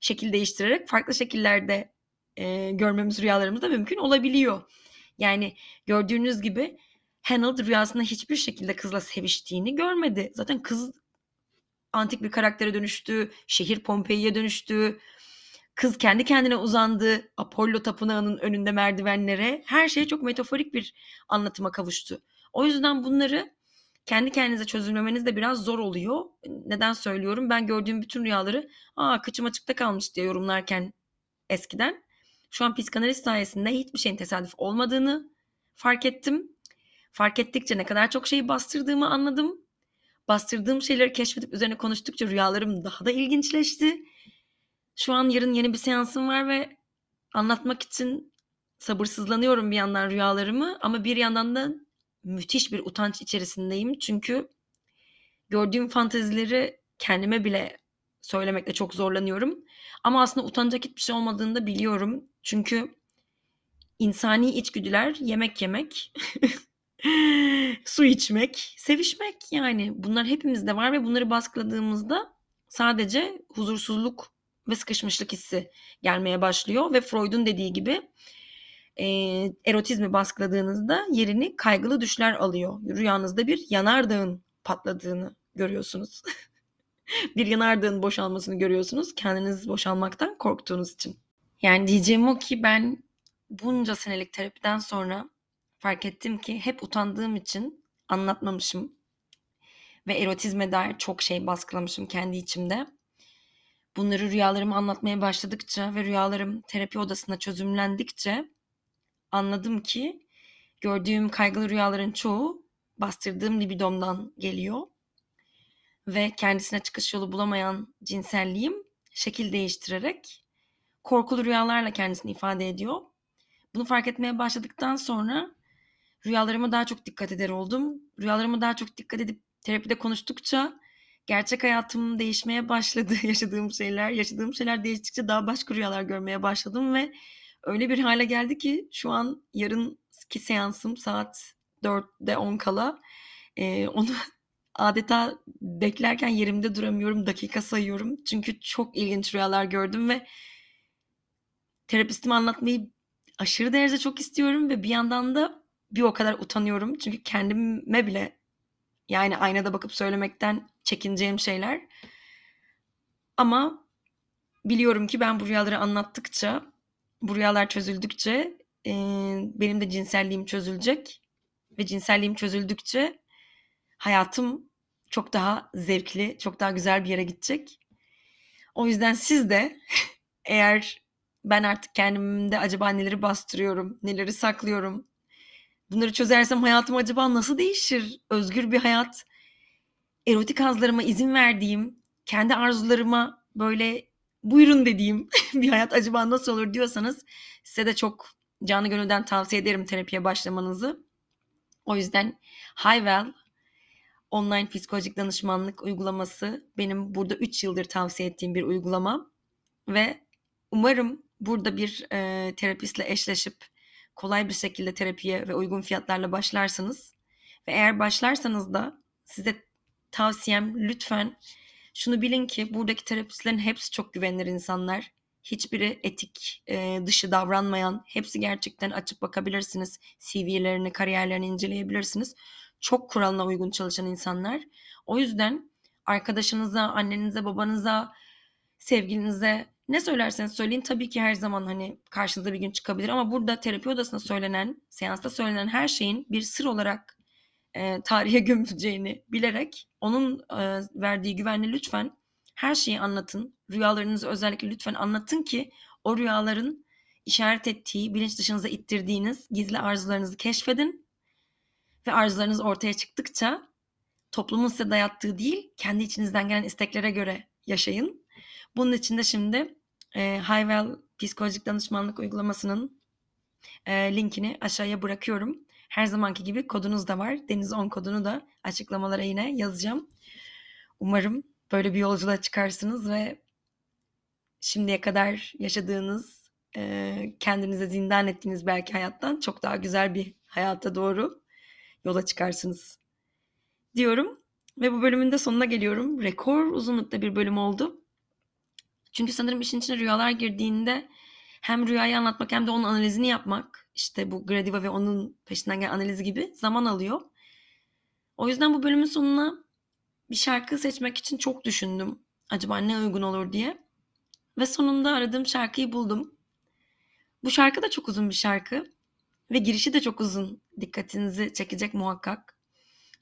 şekil değiştirerek farklı şekillerde e, görmemiz rüyalarımızda mümkün olabiliyor. Yani gördüğünüz gibi Hanold rüyasında hiçbir şekilde kızla seviştiğini görmedi. Zaten kız antik bir karaktere dönüştü, şehir Pompei'ye dönüştü, kız kendi kendine uzandı, Apollo Tapınağı'nın önünde merdivenlere, her şey çok metaforik bir anlatıma kavuştu. O yüzden bunları kendi kendinize çözümlemeniz de biraz zor oluyor. Neden söylüyorum? Ben gördüğüm bütün rüyaları aa kıçım açıkta kalmış diye yorumlarken eskiden, şu an psikanalist sayesinde hiçbir şeyin tesadüf olmadığını fark ettim. Fark ettikçe ne kadar çok şeyi bastırdığımı anladım. Bastırdığım şeyleri keşfedip üzerine konuştukça rüyalarım daha da ilginçleşti. Şu an yarın yeni bir seansım var ve anlatmak için sabırsızlanıyorum bir yandan rüyalarımı ama bir yandan da müthiş bir utanç içerisindeyim. Çünkü gördüğüm fantezileri kendime bile söylemekte çok zorlanıyorum. Ama aslında utanacak hiçbir şey olmadığını da biliyorum. Çünkü insani içgüdüler yemek yemek, su içmek, sevişmek, yani bunlar hepimizde var ve bunları baskıladığımızda sadece huzursuzluk ve sıkışmışlık hissi gelmeye başlıyor. Ve Freud'un dediği gibi e, erotizmi baskıladığınızda yerini kaygılı düşler alıyor. Rüyanızda bir yanardağın patladığını görüyorsunuz. Bir yanardağın boşalmasını görüyorsunuz. Kendiniz boşalmaktan korktuğunuz için. Yani diyeceğim o ki ben bunca senelik terapiden sonra fark ettim ki hep utandığım için anlatmamışım. Ve erotizme dair çok şey baskılamışım kendi içimde. Bunları rüyalarımı anlatmaya başladıkça ve rüyalarım terapi odasında çözümlendikçe anladım ki gördüğüm kaygılı rüyaların çoğu bastırdığım libidomdan geliyor. Ve kendisine çıkış yolu bulamayan cinselliğim şekil değiştirerek korkulu rüyalarla kendisini ifade ediyor. Bunu fark etmeye başladıktan sonra rüyalarıma daha çok dikkat eder oldum. Rüyalarıma daha çok dikkat edip terapide konuştukça gerçek hayatım değişmeye başladı. Yaşadığım şeyler, yaşadığım şeyler değiştikçe daha başka rüyalar görmeye başladım ve öyle bir hale geldi ki şu an yarınki seansım saat dörtte on kala. Ee, onu adeta beklerken yerimde duramıyorum, dakika sayıyorum. Çünkü çok ilginç rüyalar gördüm ve terapistime anlatmayı aşırı derecede çok istiyorum ve bir yandan da bir o kadar utanıyorum. Çünkü kendime bile yani aynada bakıp söylemekten çekineceğim şeyler. Ama biliyorum ki ben bu rüyaları anlattıkça, bu rüyalar çözüldükçe e, benim de cinselliğim çözülecek. Ve cinselliğim çözüldükçe hayatım çok daha zevkli, çok daha güzel bir yere gidecek. O yüzden siz de eğer ben artık kendimde acaba neleri bastırıyorum, neleri saklıyorum, bunları çözersem hayatım acaba nasıl değişir? Özgür bir hayat, erotik hazlarıma izin verdiğim, kendi arzularıma böyle buyurun dediğim bir hayat acaba nasıl olur diyorsanız size de çok canı gönülden tavsiye ederim terapiye başlamanızı. O yüzden Hiwell Online Psikolojik Danışmanlık uygulaması benim burada üç yıldır tavsiye ettiğim bir uygulama ve umarım burada bir e, terapistle eşleşip kolay bir şekilde terapiye ve uygun fiyatlarla başlarsınız. Ve eğer başlarsanız da size tavsiyem lütfen şunu bilin ki buradaki terapistlerin hepsi çok güvenilir insanlar. Hiçbiri etik e, dışı davranmayan, hepsi gerçekten açıp bakabilirsiniz. C V'lerini, kariyerlerini inceleyebilirsiniz. Çok kuralına uygun çalışan insanlar. O yüzden arkadaşınıza, annenize, babanıza, sevgilinize ne söylerseniz söyleyin. Tabii ki her zaman hani karşınıza bir gün çıkabilir ama burada terapi odasında söylenen, seansta söylenen her şeyin bir sır olarak e, tarihe gömüleceğini bilerek onun e, verdiği güvenle lütfen her şeyi anlatın. Rüyalarınızı özellikle lütfen anlatın ki o rüyaların işaret ettiği, bilinç dışınıza ittirdiğiniz gizli arzularınızı keşfedin. Ve arzularınız ortaya çıktıkça toplumun size dayattığı değil, kendi içinizden gelen isteklere göre yaşayın. Bunun için de şimdi e, Hiwell Psikolojik Danışmanlık uygulamasının e, linkini aşağıya bırakıyorum. Her zamanki gibi kodunuz da var. Deniz on kodunu da açıklamalara yine yazacağım. Umarım böyle bir yolculuğa çıkarsınız ve şimdiye kadar yaşadığınız, e, kendinize zindan ettiğiniz belki hayattan çok daha güzel bir hayata doğru yola çıkarsınız diyorum. Ve bu bölümün de sonuna geliyorum. Rekor uzunlukta bir bölüm oldu. Çünkü sanırım işin içine rüyalar girdiğinde hem rüyayı anlatmak hem de onun analizini yapmak, işte bu Gradiva ve onun peşinden gelen analizi gibi zaman alıyor. O yüzden bu bölümün sonuna bir şarkı seçmek için çok düşündüm. Acaba ne uygun olur diye. Ve sonunda aradığım şarkıyı buldum. Bu şarkı da çok uzun bir şarkı. Ve girişi de çok uzun. Dikkatinizi çekecek muhakkak.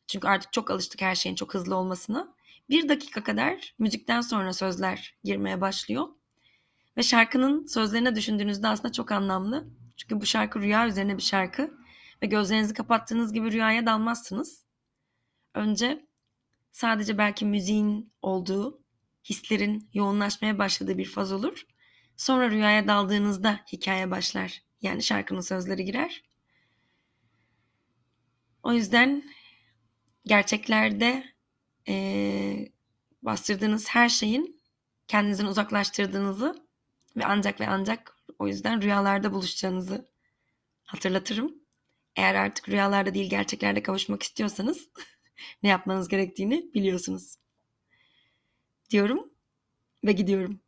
Çünkü artık çok alıştık her şeyin çok hızlı olmasına. Bir dakika kadar müzikten sonra sözler girmeye başlıyor. Ve şarkının sözlerine düşündüğünüzde aslında çok anlamlı. Çünkü bu şarkı rüya üzerine bir şarkı. Ve gözlerinizi kapattığınız gibi rüyaya dalmazsınız. Önce sadece belki müziğin olduğu, hislerin yoğunlaşmaya başladığı bir faz olur. Sonra rüyaya daldığınızda hikaye başlar. Yani şarkının sözleri girer. O yüzden gerçeklerde e, bastırdığınız her şeyin kendinizden uzaklaştırdığınızı ve ancak ve ancak o yüzden rüyalarda buluşacağınızı hatırlatırım. Eğer artık rüyalarda değil gerçeklerde kavuşmak istiyorsanız ne yapmanız gerektiğini biliyorsunuz. Diyorum ve gidiyorum.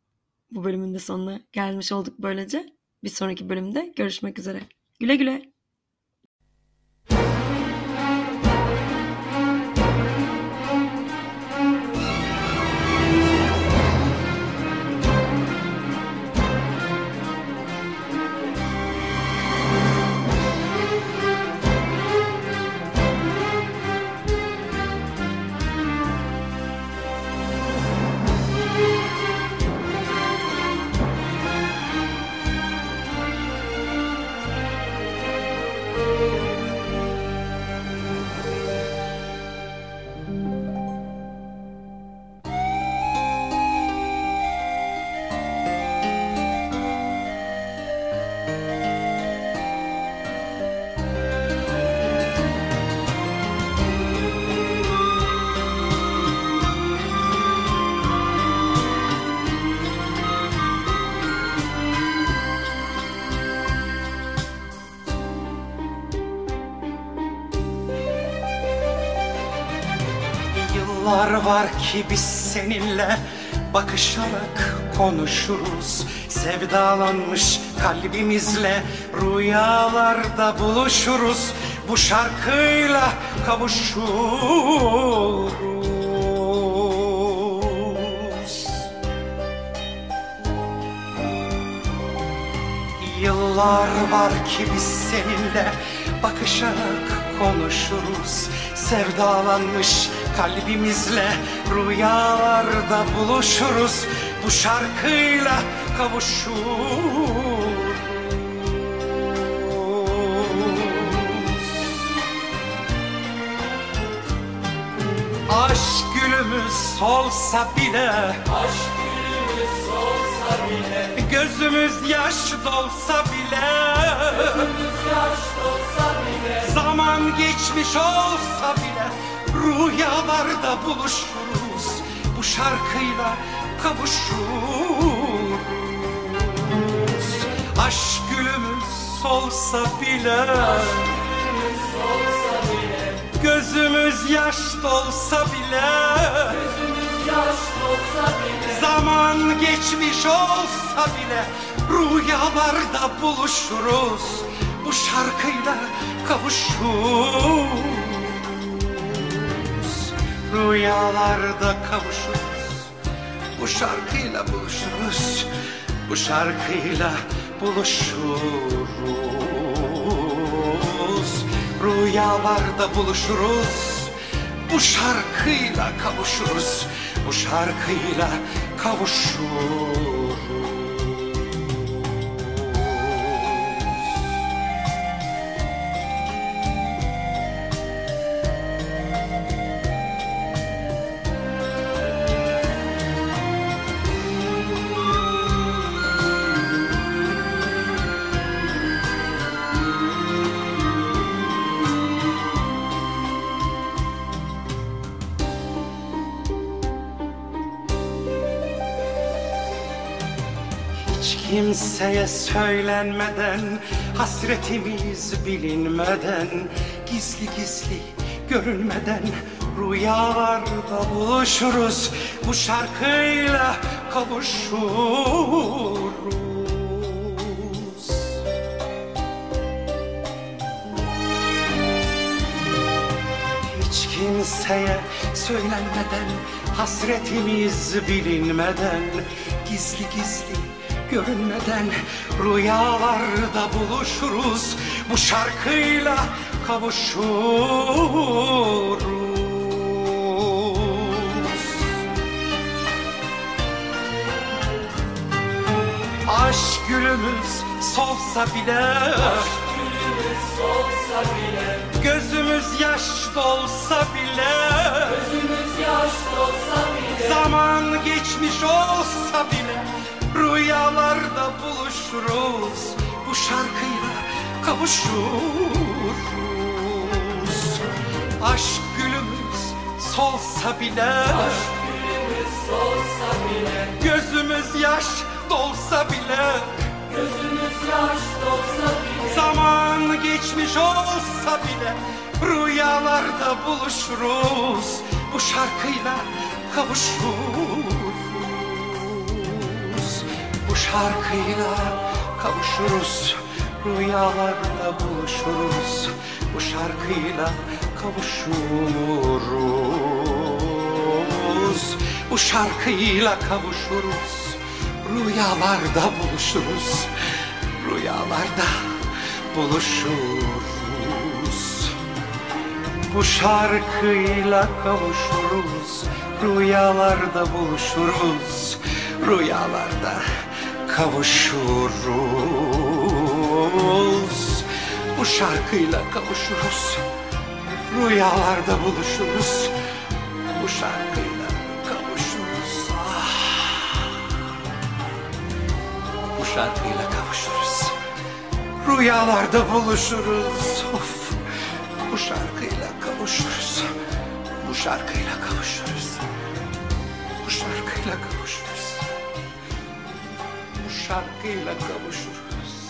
Bu bölümün de sonuna gelmiş olduk böylece. Bir sonraki bölümde görüşmek üzere. Güle güle. Var ki biz seninle bakışarak konuşuruz. Sevdalanmış kalbimizle rüyalarda buluşuruz. Bu şarkıyla kavuşuruz. Yıllar var ki biz seninle bakışarak konuşuruz. Sevdalanmış kalbimizle rüyalarda buluşuruz. Bu şarkıyla kavuşuruz. Aşk gülümüz olsa bile, aşk gülümüz olsa bile, gözümüz yaş dolsa bile, gözümüz yaş dolsa bile, zaman geçmiş olsa bile, rüyalarda buluşuruz, bu şarkıyla kavuşuruz. Aşk gülümüz olsa bile, gülümüz olsa bile, gözümüz yaş dolsa bile, gözümüz yaş dolsa bile, zaman geçmiş olsa bile, rüyalarda buluşuruz, bu şarkıyla kavuşuruz. Rüyalarda kavuşuruz, bu şarkıyla buluşuruz, bu şarkıyla buluşuruz. Rüyalarda buluşuruz, bu şarkıyla kavuşuruz, bu şarkıyla kavuşuruz. Kimseye söylenmeden, hasretimiz bilinmeden, gizli gizli görünmeden rüyalarda buluşuruz, bu şarkıyla kavuşuruz. Hiç kimseye söylenmeden, hasretimiz bilinmeden, gizli gizli görünmeden rüyalarda buluşuruz, bu şarkıyla kavuşuruz. Aşk gülümüz solsa bile, aşk gülümüz solsa bile, gözümüz yaş dolsa bile, gözümüz yaş dolsa bile, zaman geçmiş olsa bile, rüyalarda buluşuruz, bu bu şarkıyla kavuşuruz. Aşk gülümüz solsa bile, aşk gülümüz solsa bile, gözümüz yaş dolsa bile, gözümüz yaş dolsa bile, zaman geçmiş olsa bile, rüyalarda buluşuruz, bu şarkıyla kavuşuruz, bu şarkıyla kavuşuruz, rüyalarda buluşuruz, bu şarkıyla kavuşuruz, bu şarkıyla kavuşuruz, rüyalarda buluşuruz, rüyalarda buluşuruz, bu şarkıyla kavuşuruz, rüyalarda buluşuruz, rüyalarda kavuşuruz, bu şarkıyla kavuşuruz, rüyalarda buluşuruz, bu şarkıyla kavuşuruz, ah. Bu şarkıyla kavuşuruz, rüyalarda buluşuruz, of. Bu şarkıyla kavuşuruz, bu şarkıyla kavuşuruz, bu şarkıyla kavuşuruz, bu şarkıyla kavuşuruz.